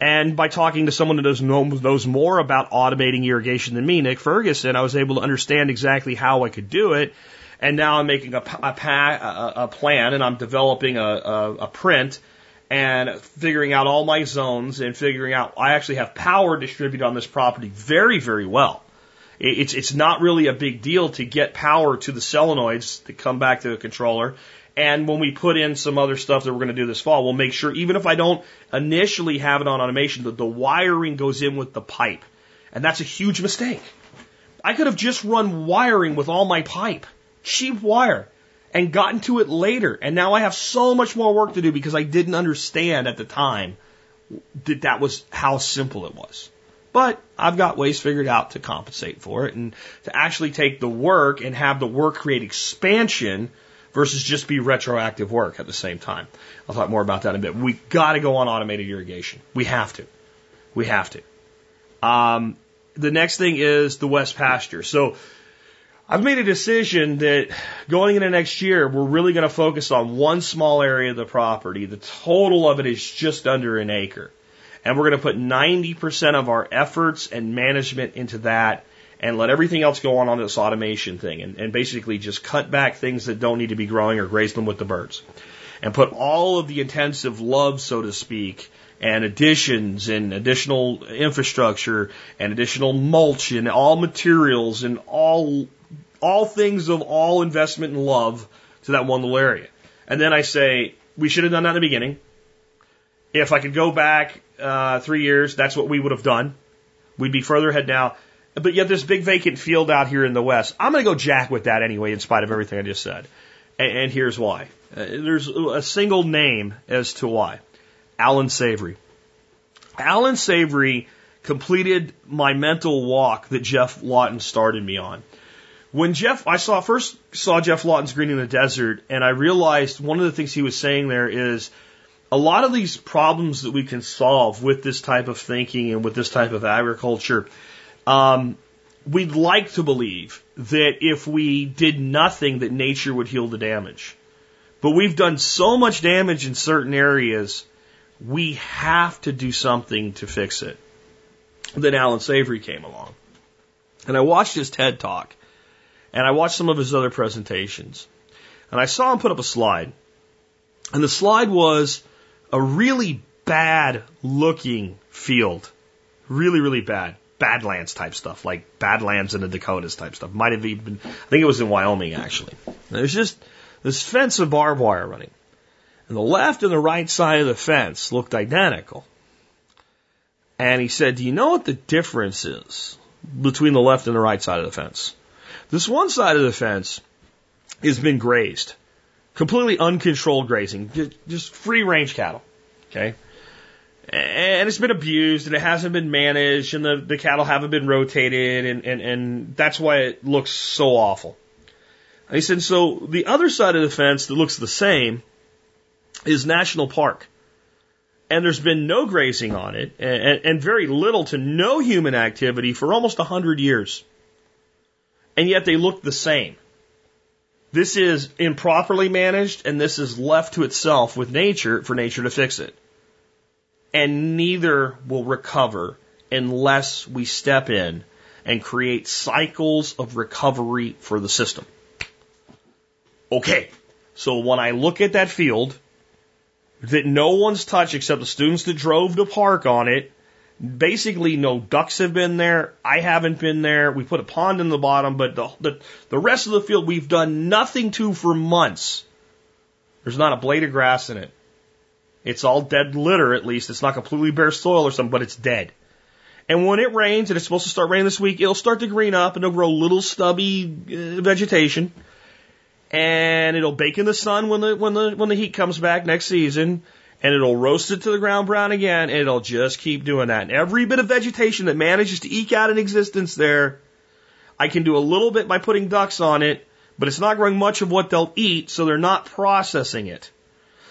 And by talking to someone that knows more about automating irrigation than me, Nick Ferguson, I was able to understand exactly how I could do it. And now I'm making a plan, and I'm developing a print and figuring out all my zones and figuring out I actually have power distributed on this property very, very well. It's not really a big deal to get power to the solenoids that come back to the controller. And when we put in some other stuff that we're going to do this fall, we'll make sure, even if I don't initially have it on automation, that the wiring goes in with the pipe. And that's a huge mistake. I could have just run wiring with all my pipe, cheap wire, and gotten to it later. And now I have so much more work to do because I didn't understand at the time that that was how simple it was. But I've got ways figured out to compensate for it and to actually take the work and have the work create expansion versus just be retroactive work at the same time. I'll talk more about that in a bit. We've got to go on automated irrigation. We have to. The next thing is the West pasture. So I've made a decision that going into next year, we're really going to focus on one small area of the property. The total of it is just under an acre. And we're going to put 90% of our efforts and management into that and let everything else go on this automation thing and basically just cut back things that don't need to be growing or graze them with the birds and put all of the intensive love, so to speak, and additions and additional infrastructure and additional mulch and all materials and all things of all investment and love to that one little area. And then I say, we should have done that in the beginning. If I could go back 3 years, that's what we would have done. We'd be further ahead now. But yet this big vacant field out here in the West, I'm going to go jack with that anyway in spite of everything I just said. And here's why. There's a single name as to why. Alan Savory. Alan Savory completed my mental walk that Jeff Lawton started me on. When I first saw Jeff Lawton's Green in the Desert, and I realized one of the things he was saying there is a lot of these problems that we can solve with this type of thinking and with this type of agriculture, we'd like to believe that if we did nothing, that nature would heal the damage. But we've done so much damage in certain areas, we have to do something to fix it. Then Alan Savory came along. And I watched his TED Talk. And I watched some of his other presentations. And I saw him put up a slide. And the slide was a really bad looking field. Really, really bad. Badlands type stuff, like Badlands in the Dakotas type stuff. Might have even been, I think it was in Wyoming actually. And there's just this fence of barbed wire running. And the left and the right side of the fence looked identical. And he said, do you know what the difference is between the left and the right side of the fence? This one side of the fence has been grazed. Completely uncontrolled grazing. Just free-range cattle. Okay? And it's been abused, and it hasn't been managed, and the cattle haven't been rotated, and that's why it looks so awful. And he said, so the other side of the fence that looks the same is National Park. And there's been no grazing on it, and very little to no human activity for almost 100 years. And yet they look the same. This is improperly managed, and this is left to itself with nature for nature to fix it. And neither will recover unless we step in and create cycles of recovery for the system. Okay, so when I look at that field that no one's touched except the students that drove to park on it, basically no ducks have been there. I haven't been there. We put a pond in the bottom, but the rest of the field we've done nothing to for months. There's not a blade of grass in it. It's all dead litter, at least. It's not completely bare soil or something, but it's dead. And when it rains, and it's supposed to start raining this week, it'll start to green up, and it'll grow little stubby vegetation. and it'll bake in the sun when the heat comes back next season, and it'll roast it to the ground brown again, and it'll just keep doing that. And every bit of vegetation that manages to eke out an existence there, I can do a little bit by putting ducks on it, but it's not growing much of what they'll eat, so they're not processing it.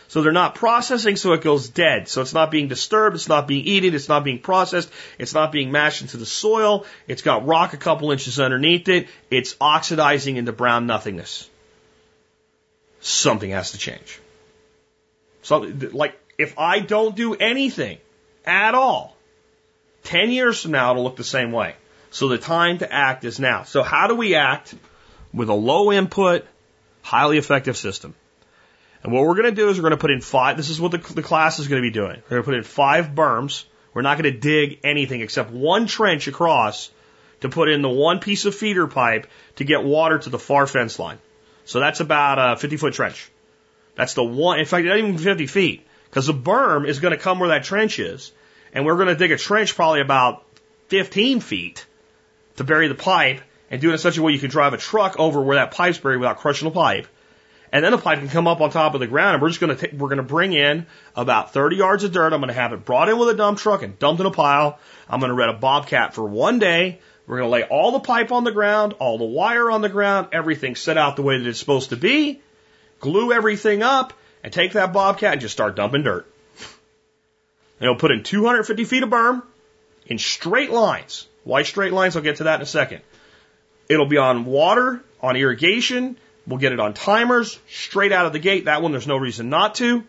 So they're not processing, so it goes dead. So it's not being disturbed, it's not being eaten, it's not being processed, it's not being mashed into the soil, it's got rock a couple inches underneath it, it's oxidizing into brown nothingness. Something has to change. So, like, if I don't do anything at all, 10 years from now it'll look the same way. So the time to act is now. So how do we act with a low input, highly effective system? And what we're going to do is we're going to put in five, this is what the class is going to be doing. We're going to put in five berms. We're not going to dig anything except one trench across to put in the one piece of feeder pipe to get water to the far fence line. So that's about a 50-foot trench. That's the one, in fact, not even 50 feet, because the berm is going to come where that trench is, and we're going to dig a trench probably about 15 feet to bury the pipe and do it in such a way you can drive a truck over where that pipe's buried without crushing the pipe. And then the pipe can come up on top of the ground, and we're just going to bring in about 30 yards of dirt. I'm going to have it brought in with a dump truck and dumped in a pile. I'm going to rent a bobcat for one day. We're going to lay all the pipe on the ground, all the wire on the ground, everything set out the way that it's supposed to be, glue everything up, and take that bobcat and just start dumping dirt. And it'll put in 250 feet of berm in straight lines. Why straight lines? I'll get to that in a second. It'll be on water, on irrigation. We'll get it on timers straight out of the gate. That one, there's no reason not to.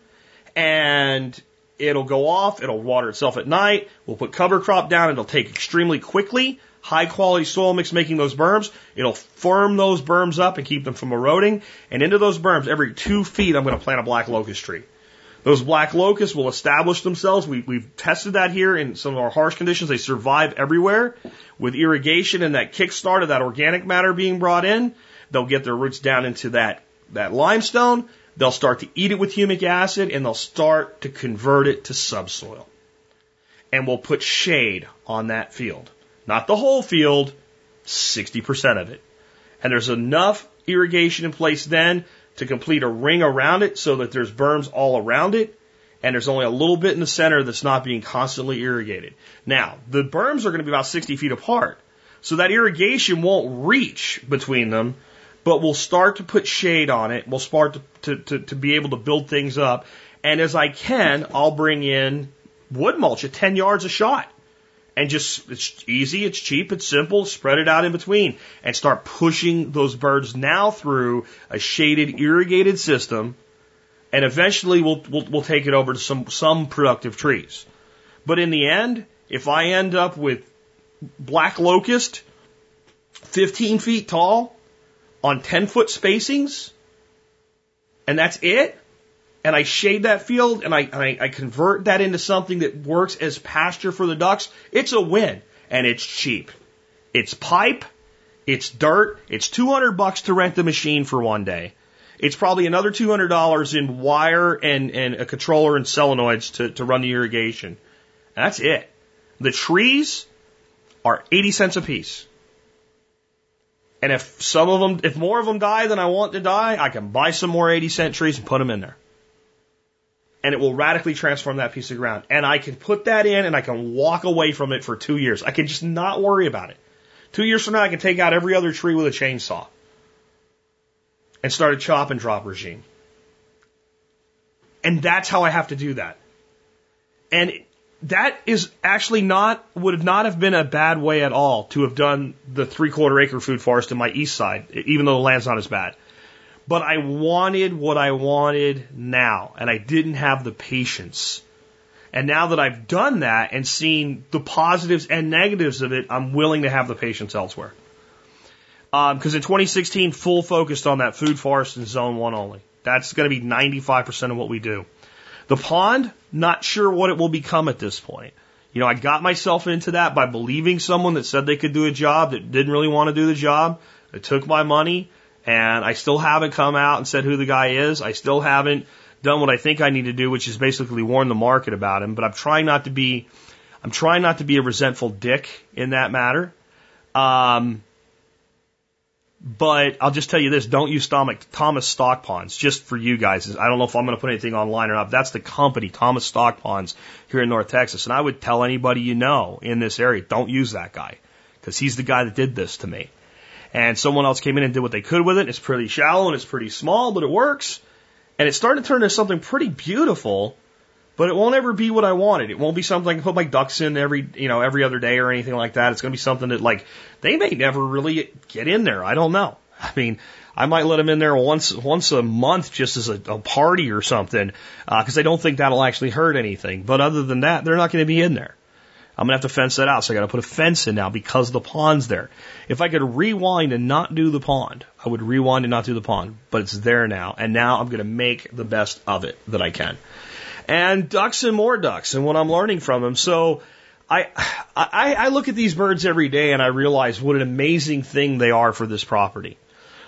And it'll go off. It'll water itself at night. We'll put cover crop down. It'll take extremely quickly. High quality soil mix making those berms. It'll firm those berms up and keep them from eroding. And into those berms, every 2 feet, I'm going to plant a black locust tree. Those black locusts will establish themselves. We've tested that here in some of our harsh conditions. They survive everywhere. With irrigation and that kickstart of that organic matter being brought in, they'll get their roots down into that limestone. They'll start to eat it with humic acid, and they'll start to convert it to subsoil. And we'll put shade on that field. Not the whole field, 60% of it. And there's enough irrigation in place then to complete a ring around it so that there's berms all around it, and there's only a little bit in the center that's not being constantly irrigated. Now, the berms are going to be about 60 feet apart, so that irrigation won't reach between them, but we'll start to put shade on it. We'll start to be able to build things up. And as I can, I'll bring in wood mulch at 10 yards a shot. And just, it's easy, it's cheap, it's simple, spread it out in between. And start pushing those birds now through a shaded, irrigated system. And eventually we'll take it over to some productive trees. But in the end, if I end up with black locust, 15 feet tall, on 10-foot spacings, and that's it, and I shade that field, and I convert that into something that works as pasture for the ducks, it's a win, and it's cheap. It's pipe, it's dirt, it's $200 to rent the machine for one day. It's probably another $200 in wire and a controller and solenoids to run the irrigation. That's it. The trees are 80 cents a piece. And if more of them die than I want to die, I can buy some more 80-cent trees and put them in there. And it will radically transform that piece of ground. And I can put that in and I can walk away from it for 2 years. I can just not worry about it. 2 years from now, I can take out every other tree with a chainsaw and start a chop and drop regime. And that's how I have to do that. And that is actually would not have been a bad way at all to have done the 3/4 acre food forest in my east side, even though the land's not as bad. But I wanted what I wanted now, and I didn't have the patience. And now that I've done that and seen the positives and negatives of it, I'm willing to have the patience elsewhere. Because in 2016, full focused on that food forest in zone one only. That's going to be 95% of what we do. The pond, not sure what it will become at this point. You know, I got myself into that by believing someone that said they could do a job that didn't really want to do the job. It took my money, and I still haven't come out and said who the guy is. I still haven't done what I think I need to do, which is basically warn the market about him. But I'm trying not to be a resentful dick in that matter. But I'll just tell you this, don't use Thomas Stock Ponds, just for you guys. I don't know if I'm going to put anything online or not. That's the company, Thomas Stock Ponds, here in North Texas. And I would tell anybody you know in this area, don't use that guy, because he's the guy that did this to me. And someone else came in and did what they could with it. It's pretty shallow and it's pretty small, but it works. And it's starting to turn into something pretty beautiful, but it won't ever be what I wanted. It won't be something I can put my ducks in every other day or anything like that. It's going to be something that, like, they may never really get in there. I don't know. I mean, I might let them in there once a month just as a party or something, because I don't think that'll actually hurt anything. But other than that, they're not going to be in there. I'm going to have to fence that out, so I got to put a fence in now because the pond's there. If I could rewind and not do the pond, I would rewind and not do the pond, but it's there now, and now I'm going to make the best of it that I can. And ducks and more ducks, and what I'm learning from them. So I look at these birds every day, and I realize what an amazing thing they are for this property.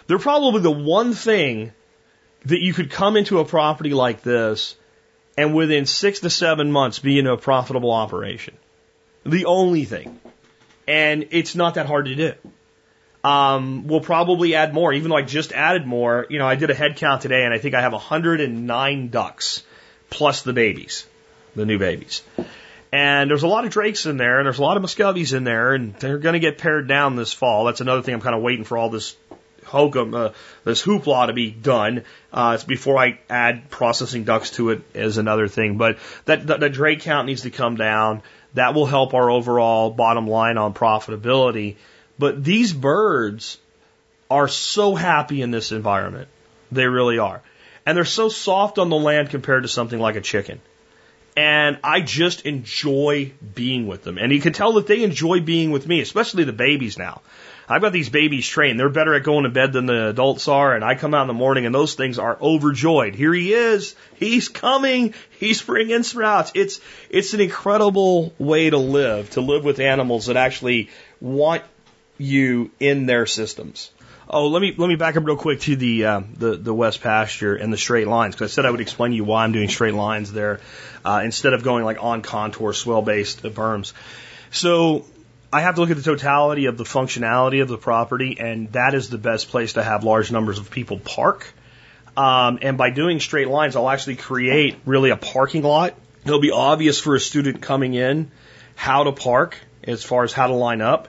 They're probably the one thing that you could come into a property like this and within 6 to 7 months be in a profitable operation. The only thing. And it's not that hard to do. We'll probably add more, even though I just added more. You know, I did a head count today, and I think I have 109 ducks, plus the babies, the new babies. And there's a lot of drakes in there, and there's a lot of muscovies in there, and they're going to get pared down this fall. That's another thing I'm kind of waiting for all this this hoopla to be done. It's before I add processing ducks to it is another thing. But the drake count needs to come down. That will help our overall bottom line on profitability. But these birds are so happy in this environment. They really are. And they're so soft on the land compared to something like a chicken. And I just enjoy being with them. And you can tell that they enjoy being with me, especially the babies now. I've got these babies trained. They're better at going to bed than the adults are. And I come out in the morning, and those things are overjoyed. Here he is. He's coming. He's bringing sprouts. It's an incredible way to live with animals that actually want you in their systems. Oh, let me back up real quick to the west pasture and the straight lines, because I said I would explain to you why I'm doing straight lines there instead of going like on contour swell based berms. So I have to look at the totality of the functionality of the property, and that is the best place to have large numbers of people park. And by doing straight lines, I'll actually create really a parking lot. It'll be obvious for a student coming in how to park as far as how to line up.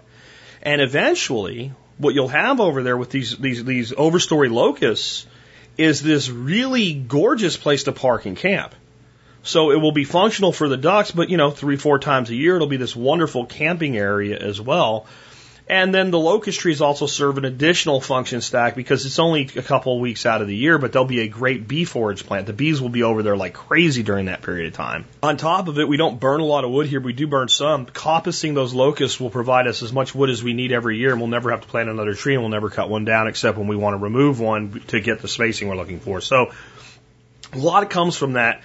And eventually, what you'll have over there with these overstory locusts is this really gorgeous place to park and camp. So it will be functional for the ducks, but, 3-4 times a year, it'll be this wonderful camping area as well. And then the locust trees also serve an additional function stack, because it's only a couple of weeks out of the year, but there'll be a great bee forage plant. The bees will be over there like crazy during that period of time. On top of it, we don't burn a lot of wood here, but we do burn some. Coppicing those locusts will provide us as much wood as we need every year, and we'll never have to plant another tree, and we'll never cut one down, except when we want to remove one to get the spacing we're looking for. So a lot comes from that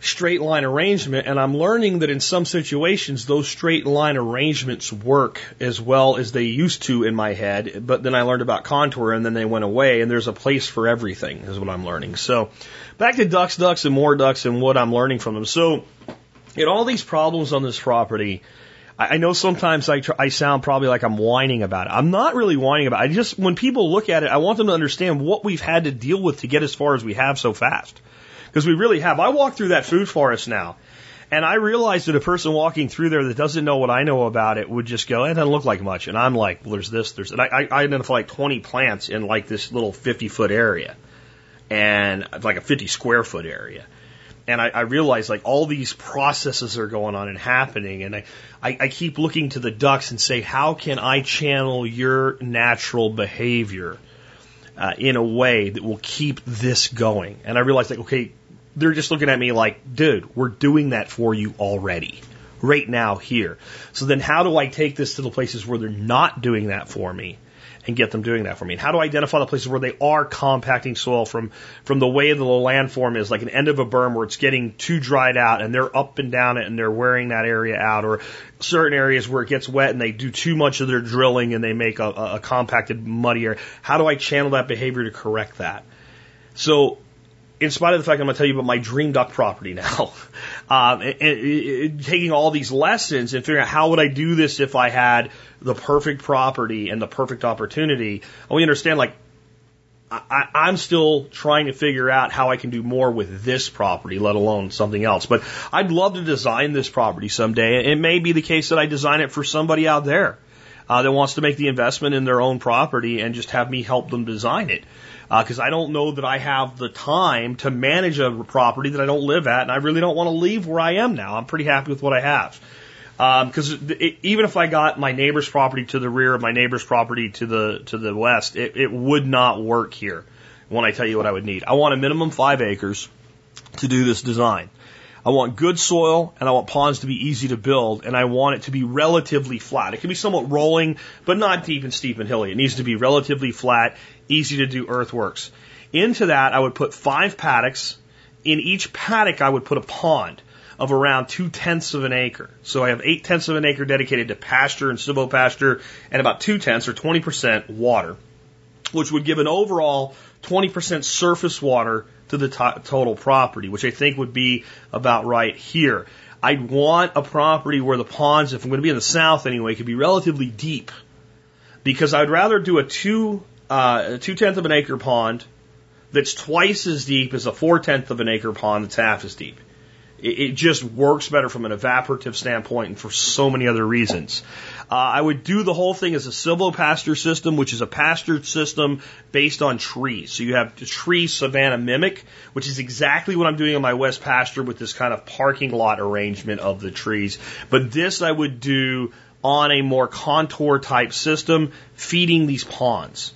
straight line arrangement, and I'm learning that in some situations those straight line arrangements work as well as they used to in my head, but then I learned about contour, and then they went away, and there's a place for everything is what I'm learning. So back to ducks and more ducks and what I'm learning from them. So in all these problems on this property, I know sometimes I sound probably like I'm whining about it. I'm not really whining about it. I just, when people look at it, I want them to understand what we've had to deal with to get as far as we have so fast. Because we really have. I walk through that food forest now, and I realize that a person walking through there that doesn't know what I know about it would just go, it doesn't look like much. And I'm like, well, and I identify like 20 plants in like this little 50-foot area, and like a 50-square-foot area. And I realize like all these processes are going on and happening, and I keep looking to the ducks and say, how can I channel your natural behavior in a way that will keep this going? And I realize like, okay, they're just looking at me like, dude, we're doing that for you already, right now, here. So then how do I take this to the places where they're not doing that for me and get them doing that for me? And how do I identify the places where they are compacting soil from the way the landform is, like an end of a berm where it's getting too dried out and they're up and down it and they're wearing that area out, or certain areas where it gets wet and they do too much of their drilling and they make a compacted muddy area. How do I channel that behavior to correct that? So in spite of the fact I'm going to tell you about my dream duck property now, and taking all these lessons and figuring out how would I do this if I had the perfect property and the perfect opportunity. And we understand, like, I'm still trying to figure out how I can do more with this property, let alone something else. But I'd love to design this property someday. It may be the case that I design it for somebody out there that wants to make the investment in their own property and just have me help them design it. Because I don't know that I have the time to manage a property that I don't live at, and I really don't want to leave where I am now. I'm pretty happy with what I have. Because even if I got my neighbor's property to the rear of my neighbor's property to the west, it would not work here when I tell you what I would need. I want a minimum 5 acres to do this design. I want good soil, and I want ponds to be easy to build, and I want it to be relatively flat. It can be somewhat rolling, but not deep and steep and hilly. It needs to be relatively flat, easy to do earthworks. Into that, I would put 5 paddocks. In each paddock, I would put a pond of around 0.2 acres. So I have 0.8 acres dedicated to pasture and silvopasture and about 0.2 or 20% water, which would give an overall 20% surface water to the total property, which I think would be about right here. I'd want a property where the ponds, if I'm going to be in the south anyway, could be relatively deep, because I'd rather do a 2/10 acre pond that's twice as deep as a 4/10 acre pond that's half as deep. It just works better from an evaporative standpoint and for so many other reasons. I would do the whole thing as a silvopasture system, which is a pasture system based on trees. So you have the tree savanna mimic, which is exactly what I'm doing on my west pasture with this kind of parking lot arrangement of the trees. But this I would do on a more contour type system, feeding these ponds.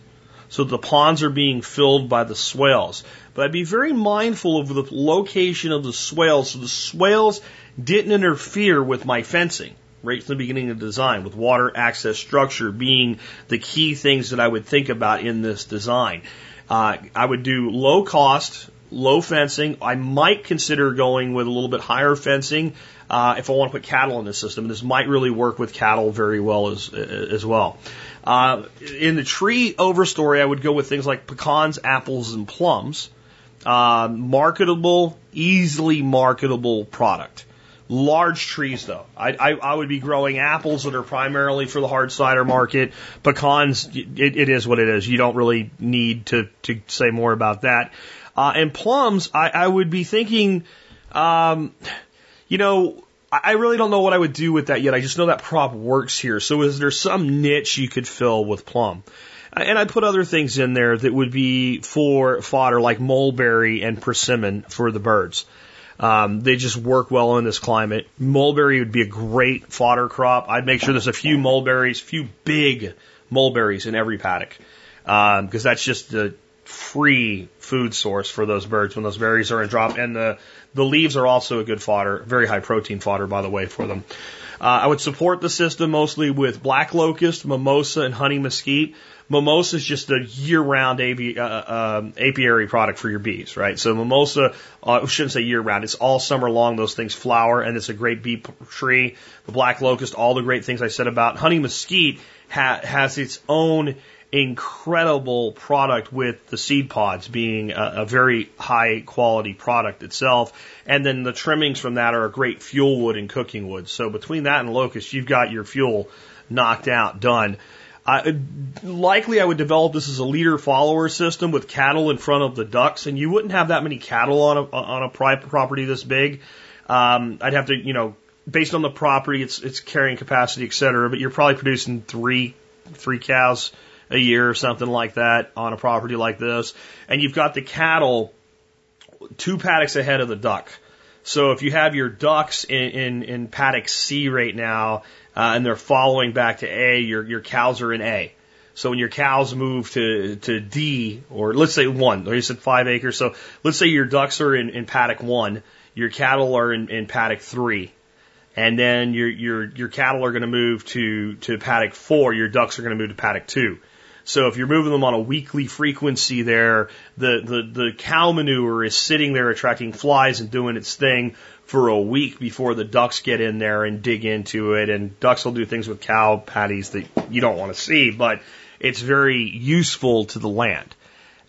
So the ponds are being filled by the swales. But I'd be very mindful of the location of the swales so the swales didn't interfere with my fencing right from the beginning of the design, with water access structure being the key things that I would think about in this design. I would do low cost, low fencing. I might consider going with a little bit higher fencing if I want to put cattle in this system. This might really work with cattle very well as well. In the tree overstory, I would go with things like pecans, apples, and plums. Marketable, easily marketable product. Large trees, though. I would be growing apples that are primarily for the hard cider market. Pecans, it is what it is. You don't really need to say more about that. And plums, I would be thinking, I really don't know what I would do with that yet. I just know that prop works here. So is there some niche you could fill with plum? And I put other things in there that would be for fodder, like mulberry and persimmon for the birds. They just work well in this climate. Mulberry would be a great fodder crop. I'd make sure there's a few mulberries, few big mulberries in every paddock, because that's just the free food source for those birds when those berries are in drop. And the leaves are also a good fodder, very high protein fodder, by the way, for them. I would support the system mostly with black locust, mimosa, and honey mesquite. Mimosa is just a year-round apiary product for your bees, right? So mimosa, I shouldn't say year-round. It's all summer long. Those things flower, and it's a great bee tree. The black locust, all the great things I said about. Honey mesquite has its own incredible product with the seed pods being a very high-quality product itself. And then the trimmings from that are a great fuel wood and cooking wood. So between that and locust, you've got your fuel knocked out, done. Likely I would develop this as a leader-follower system with cattle in front of the ducks, and you wouldn't have that many cattle on a property this big. I'd have to, based on the property, its carrying capacity, et cetera, but you're probably producing three cows a year or something like that on a property like this. And you've got the cattle 2 paddocks ahead of the duck. So if you have your ducks in paddock C right now, and they're following back to A, your cows are in A. So when your cows move to D, or let's say 1, or you said 5 acres, so let's say your ducks are in paddock 1, your cattle are in paddock 3, and then your cattle are going to move to paddock 4, your ducks are going to move to paddock 2. So if you're moving them on a weekly frequency there, the cow manure is sitting there attracting flies and doing its thing for a week before the ducks get in there and dig into it. And ducks will do things with cow patties that you don't want to see, but it's very useful to the land.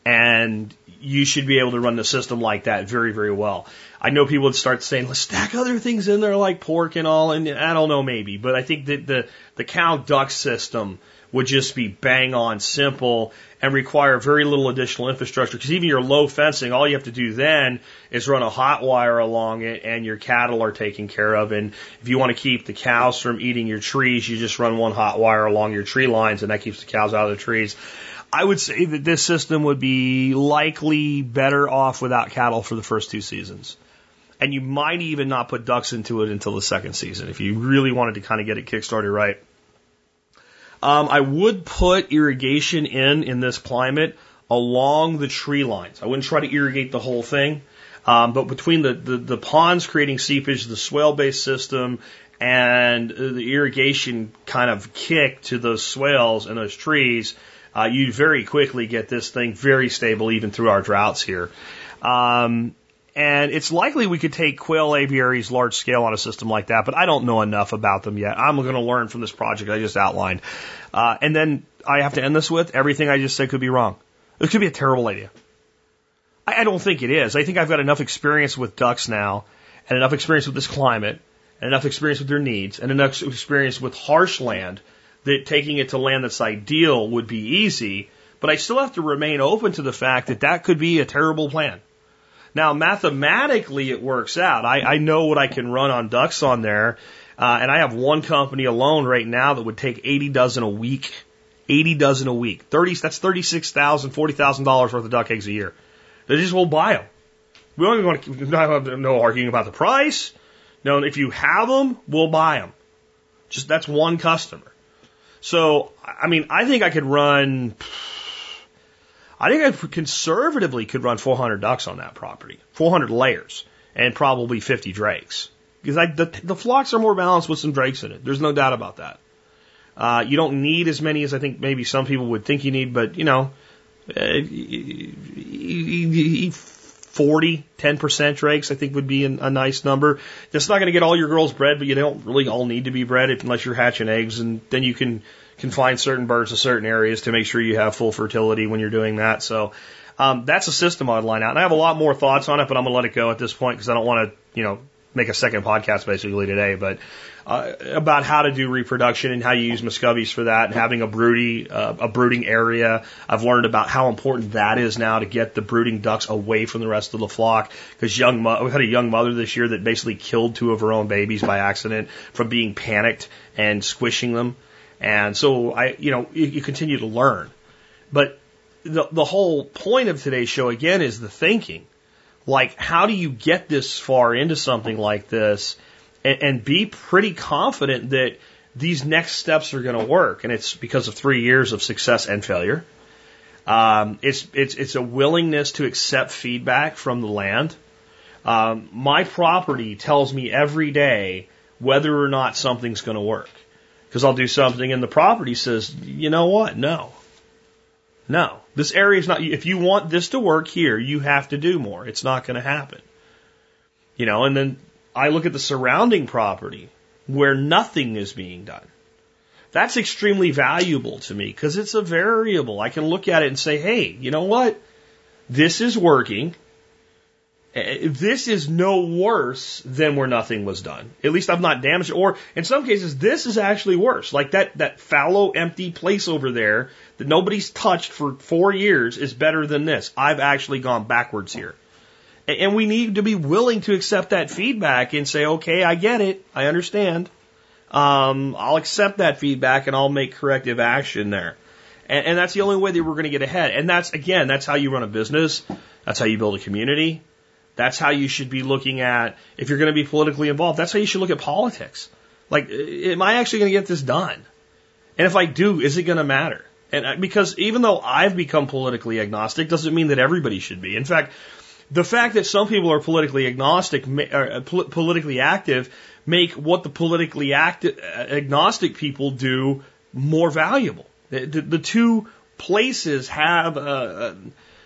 and you should be able to run the system like that very, very well. I know people would start saying, let's stack other things in there like pork and all, and I don't know, maybe, but I think that the cow-duck system would just be bang on simple and require very little additional infrastructure, because even your low fencing, all you have to do then is run a hot wire along it and your cattle are taken care of. And if you want to keep the cows from eating your trees, you just run one hot wire along your tree lines and that keeps the cows out of the trees. I would say that this system would be likely better off without cattle for the first two seasons. And you might even not put ducks into it until the second season if you really wanted to kind of get it kickstarted right. I would put irrigation in this climate along the tree lines. I wouldn't try to irrigate the whole thing. But between the ponds creating seepage, the swale-based system, and the irrigation kind of kick to those swales and those trees, you very quickly get this thing very stable even through our droughts here. And it's likely we could take quail aviaries large scale on a system like that, but I don't know enough about them yet. I'm going to learn from this project I just outlined. And then I have to end this with everything I just said could be wrong. This could be a terrible idea. I don't think it is. I think I've got enough experience with ducks now, and enough experience with this climate, and enough experience with their needs, and enough experience with harsh land that taking it to land that's ideal would be easy, but I still have to remain open to the fact that that could be a terrible plan. Now, mathematically, it works out. I know what I can run on ducks on there, and I have one company alone right now that would take 80 dozen a week. 80 dozen a week. That's $36,000, $40,000 worth of duck eggs a year. They just won't buy them. We don't even want to, no arguing about the price. No, if you have them, we'll buy them. Just that's one customer. So, I mean, I think I could run... I think I conservatively could run 400 ducks on that property, 400 layers, and probably 50 drakes. Because the flocks are more balanced with some drakes in it. There's no doubt about that. You don't need as many as I think maybe some people would think you need, but, you know, 40, 10% drakes I think would be a nice number. That's not going to get all your girls bred, but you don't really all need to be bred unless you're hatching eggs, and then you can find certain birds to certain areas to make sure you have full fertility when you're doing that. So that's a system I'd line out. And I have a lot more thoughts on it, but I'm going to let it go at this point because I don't want to, make a second podcast basically today, but about how to do reproduction and how you use muscovies for that and having a brooding area. I've learned about how important that is now to get the brooding ducks away from the rest of the flock because we had a young mother this year that basically killed two of her own babies by accident from being panicked and squishing them. And so you continue to learn. But the whole point of today's show again is the thinking. Like, how do you get this far into something like this and be pretty confident that these next steps are going to work? And it's because of 3 years of success and failure. It's a willingness to accept feedback from the land. My property tells me every day whether or not something's going to work. Because I'll do something and the property says, you know what? No. This area is not, if you want this to work here, you have to do more. It's not going to happen. And then I look at the surrounding property where nothing is being done. That's extremely valuable to me because it's a variable. I can look at it and say, hey, you know what? This is working. This is no worse than where nothing was done. At least I'm not damaged. Or in some cases, this is actually worse. Like that fallow, empty place over there that nobody's touched for 4 years is better than this. I've actually gone backwards here. And we need to be willing to accept that feedback and say, okay, I get it. I understand. I'll accept that feedback and I'll make corrective action there. And that's the only way that we're going to get ahead. And that's how you run a business. That's how you build a community. That's how you should be looking at, if you're going to be politically involved, that's how you should look at politics. Like, am I actually going to get this done? And if I do, is it going to matter? And because even though I've become politically agnostic, doesn't mean that everybody should be. In fact, the fact that some people are politically agnostic, or politically active, make what the politically agnostic people do more valuable. The two places have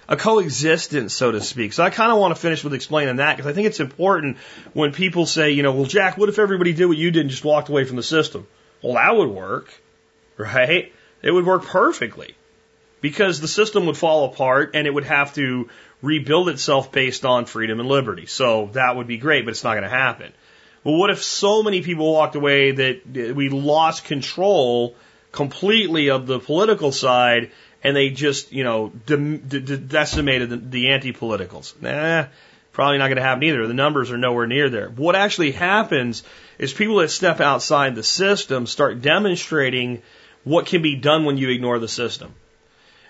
a coexistence, so to speak. So I kind of want to finish with explaining that because I think it's important when people say, well, Jack, what if everybody did what you did and just walked away from the system? Well, that would work, right? It would work perfectly. because the system would fall apart and it would have to rebuild itself based on freedom and liberty. So that would be great, but it's not going to happen. Well, what if so many people walked away that we lost control completely of the political side and they just, you know, decimated the anti-politicals? Nah, probably not going to happen either. The numbers are nowhere near there. What actually happens is people that step outside the system start demonstrating what can be done when you ignore the system.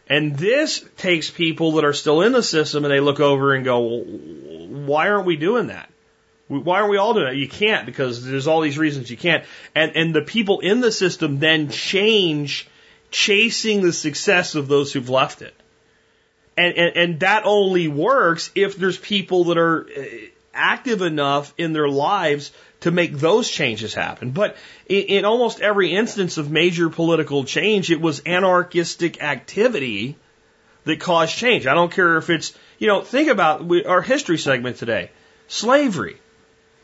And this takes people that are still in the system and they look over and go, well, why aren't we doing that? Why aren't we all doing that? You can't, because there's all these reasons you can't. And the people in the system then change, chasing the success of those who've left it. And that only works if there's people that are active enough in their lives to make those changes happen. But in almost every instance of major political change, it was anarchistic activity that caused change. I don't care if it's, you know, think about our history segment today, slavery.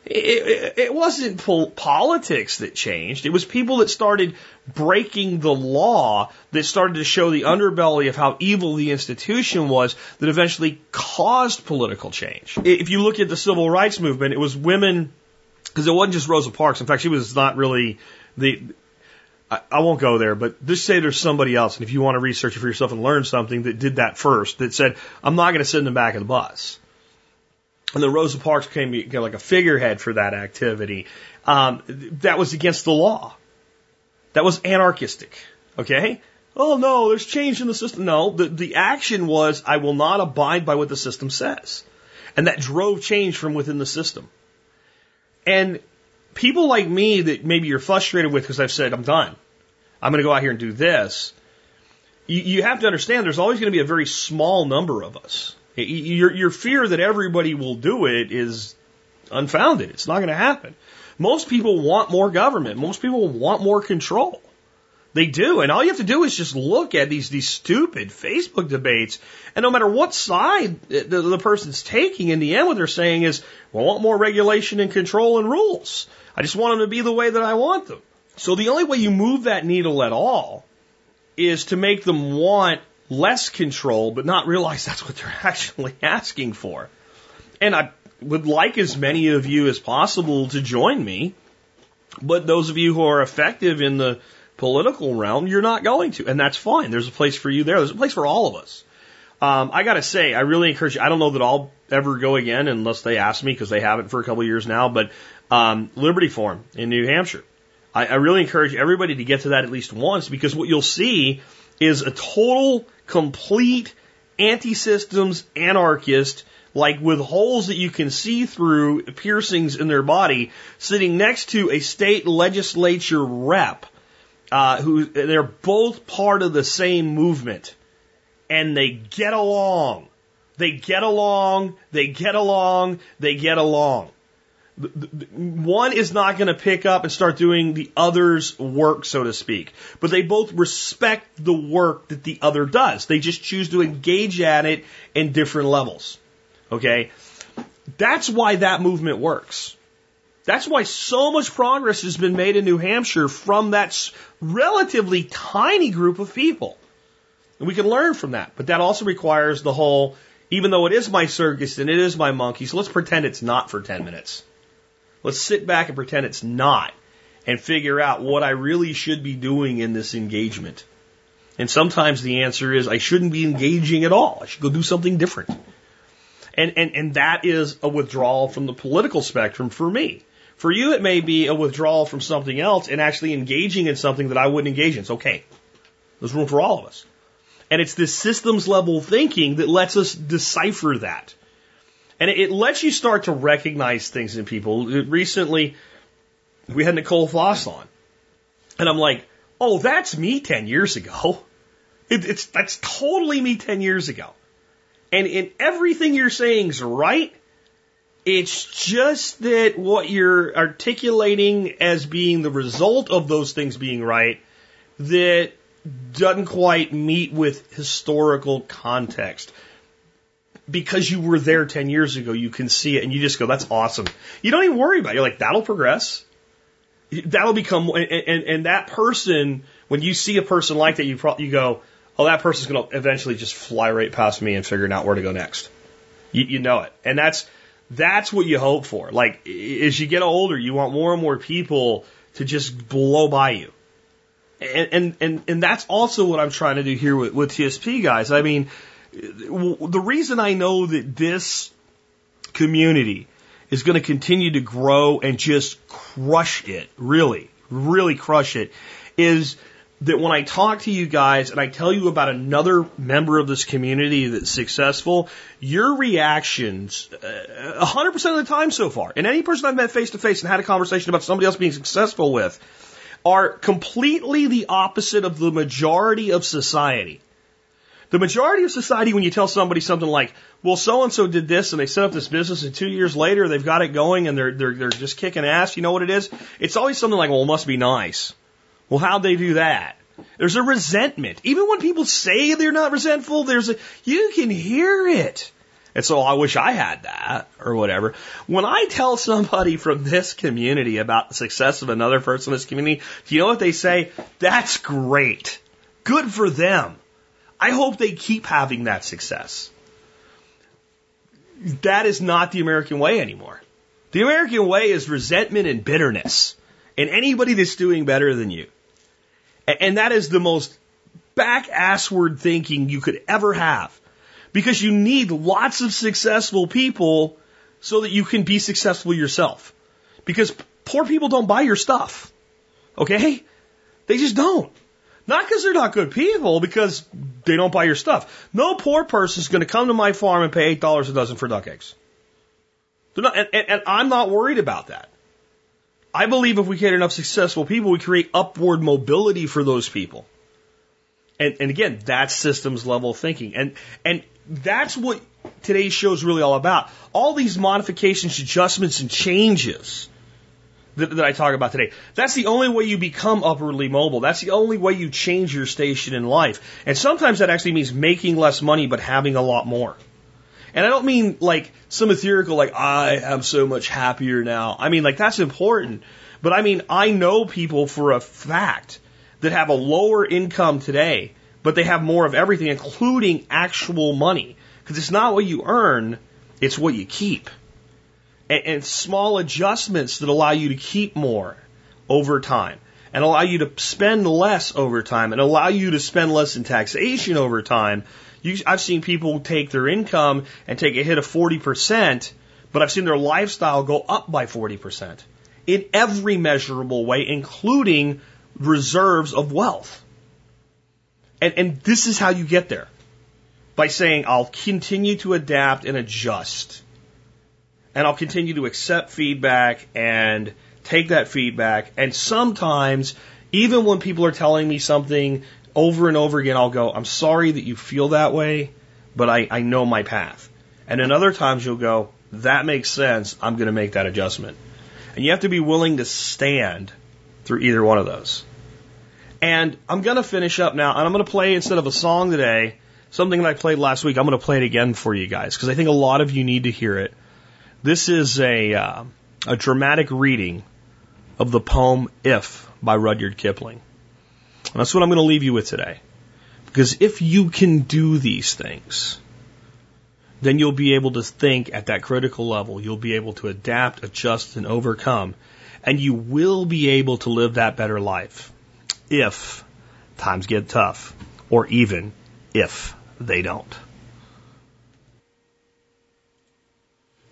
It wasn't politics that changed. It was people that started breaking the law that started to show the underbelly of how evil the institution was that eventually caused political change. If you look at the civil rights movement, it was women, because it wasn't just Rosa Parks. In fact, she was not really the... I won't go there, but just say there's somebody else, and if you want to research it for yourself and learn something, that did that first, that said, I'm not going to sit in the back of the bus. And then Rosa Parks became like a figurehead for that activity. That was against the law. That was anarchistic. Okay? Oh, no, there's change in the system. No, the action was, I will not abide by what the system says. And that drove change from within the system. And people like me that maybe you're frustrated with because I've said, I'm done. I'm going to go out here and do this. You have to understand there's always going to be a very small number of us. Your fear that everybody will do it is unfounded. It's not going to happen. Most people want more government. Most people want more control. They do. And all you have to do is just look at these stupid Facebook debates. And no matter what side the person's taking, in the end what they're saying is, well, I want more regulation and control and rules. I just want them to be the way that I want them. So the only way you move that needle at all is to make them want less control, but not realize that's what they're actually asking for. And I would like as many of you as possible to join me, but those of you who are effective in the political realm, you're not going to, and that's fine. There's a place for you there. There's a place for all of us. I got to say, I really encourage you. I don't know that I'll ever go again unless they ask me, because they haven't for a couple of years now, but Liberty Forum in New Hampshire. I really encourage everybody to get to that at least once, because what you'll see is a total, complete anti-systems anarchist, like with holes that you can see through, piercings in their body, sitting next to a state legislature rep, who they're both part of the same movement, and they get along. They get along. They get along. They get along. One is not going to pick up and start doing the other's work, so to speak. But they both respect the work that the other does. They just choose to engage at it in different levels. Okay? That's why that movement works. That's why so much progress has been made in New Hampshire from that relatively tiny group of people. And we can learn from that. But that also requires the whole, even though it is my circus and it is my monkey, so let's pretend it's not for 10 minutes. Let's sit back and pretend it's not and figure out what I really should be doing in this engagement. And sometimes the answer is I shouldn't be engaging at all. I should go do something different. And that is a withdrawal from the political spectrum for me. For you, it may be a withdrawal from something else and actually engaging in something that I wouldn't engage in. It's okay. There's room for all of us. And it's this systems level thinking that lets us decipher that. And it lets you start to recognize things in people. Recently, we had Nicole Foss on. And I'm like, oh, that's me 10 years ago. That's totally me 10 years ago. And everything you're saying is right. It's just that what you're articulating as being the result of those things being right that doesn't quite meet with historical context. Because you were there 10 years ago, you can see it, and you just go, that's awesome. You don't even worry about it. You're like, that'll progress. That'll become, and that person, when you see a person like that, you go, well, that person's going to eventually just fly right past me and figuring out where to go next. You know it. And that's what you hope for. Like, as you get older, you want more and more people to just blow by you. And that's also what I'm trying to do here with TSP guys. I mean, the reason I know that this community is going to continue to grow and just crush it, really, really crush it, is that when I talk to you guys and I tell you about another member of this community that's successful, your reactions, 100% of the time so far, and any person I've met face-to-face and had a conversation about somebody else being successful with, are completely the opposite of the majority of society. The majority of society, when you tell somebody something like, well, so-and-so did this and they set up this business and 2 years later they've got it going and they're just kicking ass, you know what it is? It's always something like, well, it must be nice. Well, how'd they do that? There's a resentment. Even when people say they're not resentful, you can hear it. And so I wish I had that or whatever. When I tell somebody from this community about the success of another person in this community, do you know what they say? That's great. Good for them. I hope they keep having that success. That is not the American way anymore. The American way is resentment and bitterness. And anybody that's doing better than you. And that is the most back-assward thinking you could ever have. Because you need lots of successful people so that you can be successful yourself. Because poor people don't buy your stuff. Okay? They just don't. Not because they're not good people, because they don't buy your stuff. No poor person's going to come to my farm and pay $8 a dozen for duck eggs. They're not, and I'm not worried about that. I believe if we get enough successful people, we create upward mobility for those people. And again, that's systems level thinking. And that's what today's show is really all about. All these modifications, adjustments, and changes that I talk about today. That's the only way you become upwardly mobile. That's the only way you change your station in life. And sometimes that actually means making less money but having a lot more. And I don't mean like some ethereal, like, I am so much happier now. I mean, like, that's important. But I mean, I know people for a fact that have a lower income today, but they have more of everything, including actual money. Because it's not what you earn, it's what you keep. And small adjustments that allow you to keep more over time, and allow you to spend less over time, and allow you to spend less in taxation over time. I've seen people take their income and take a hit of 40%, but I've seen their lifestyle go up by 40% in every measurable way, including reserves of wealth. And this is how you get there. By saying, I'll continue to adapt and adjust. And I'll continue to accept feedback and take that feedback. And sometimes, even when people are telling me something over and over again, I'll go, I'm sorry that you feel that way, but I know my path. And then other times you'll go, that makes sense, I'm going to make that adjustment. And you have to be willing to stand through either one of those. And I'm going to finish up now, and I'm going to play, instead of a song today, something that I played last week. I'm going to play it again for you guys, because I think a lot of you need to hear it. This is a dramatic reading of the poem If by Rudyard Kipling. And that's what I'm going to leave you with today. Because if you can do these things, then you'll be able to think at that critical level. You'll be able to adapt, adjust, and overcome. And you will be able to live that better life if times get tough, or even if they don't.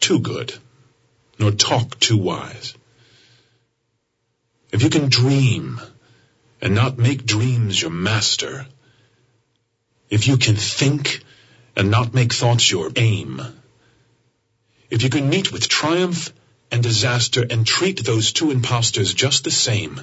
too good, nor talk too wise. If you can dream and not make dreams your master, if you can think and not make thoughts your aim, if you can meet with triumph and disaster and treat those two impostors just the same,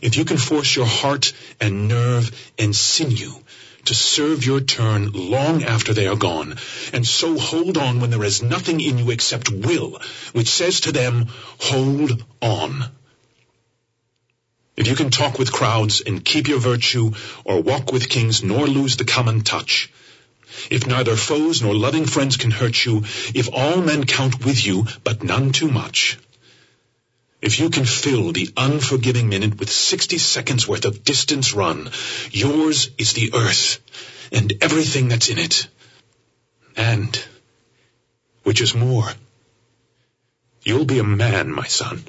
If you can force your heart and nerve and sinew to serve your turn long after they are gone, and so hold on when there is nothing in you except will, which says to them, hold on. If you can talk with crowds and keep your virtue, or walk with kings nor lose the common touch, if neither foes nor loving friends can hurt you, if all men count with you, but none too much, if you can fill the unforgiving minute with 60 seconds worth of distance run, yours is the earth and everything that's in it. And, which is more, you'll be a man, my son.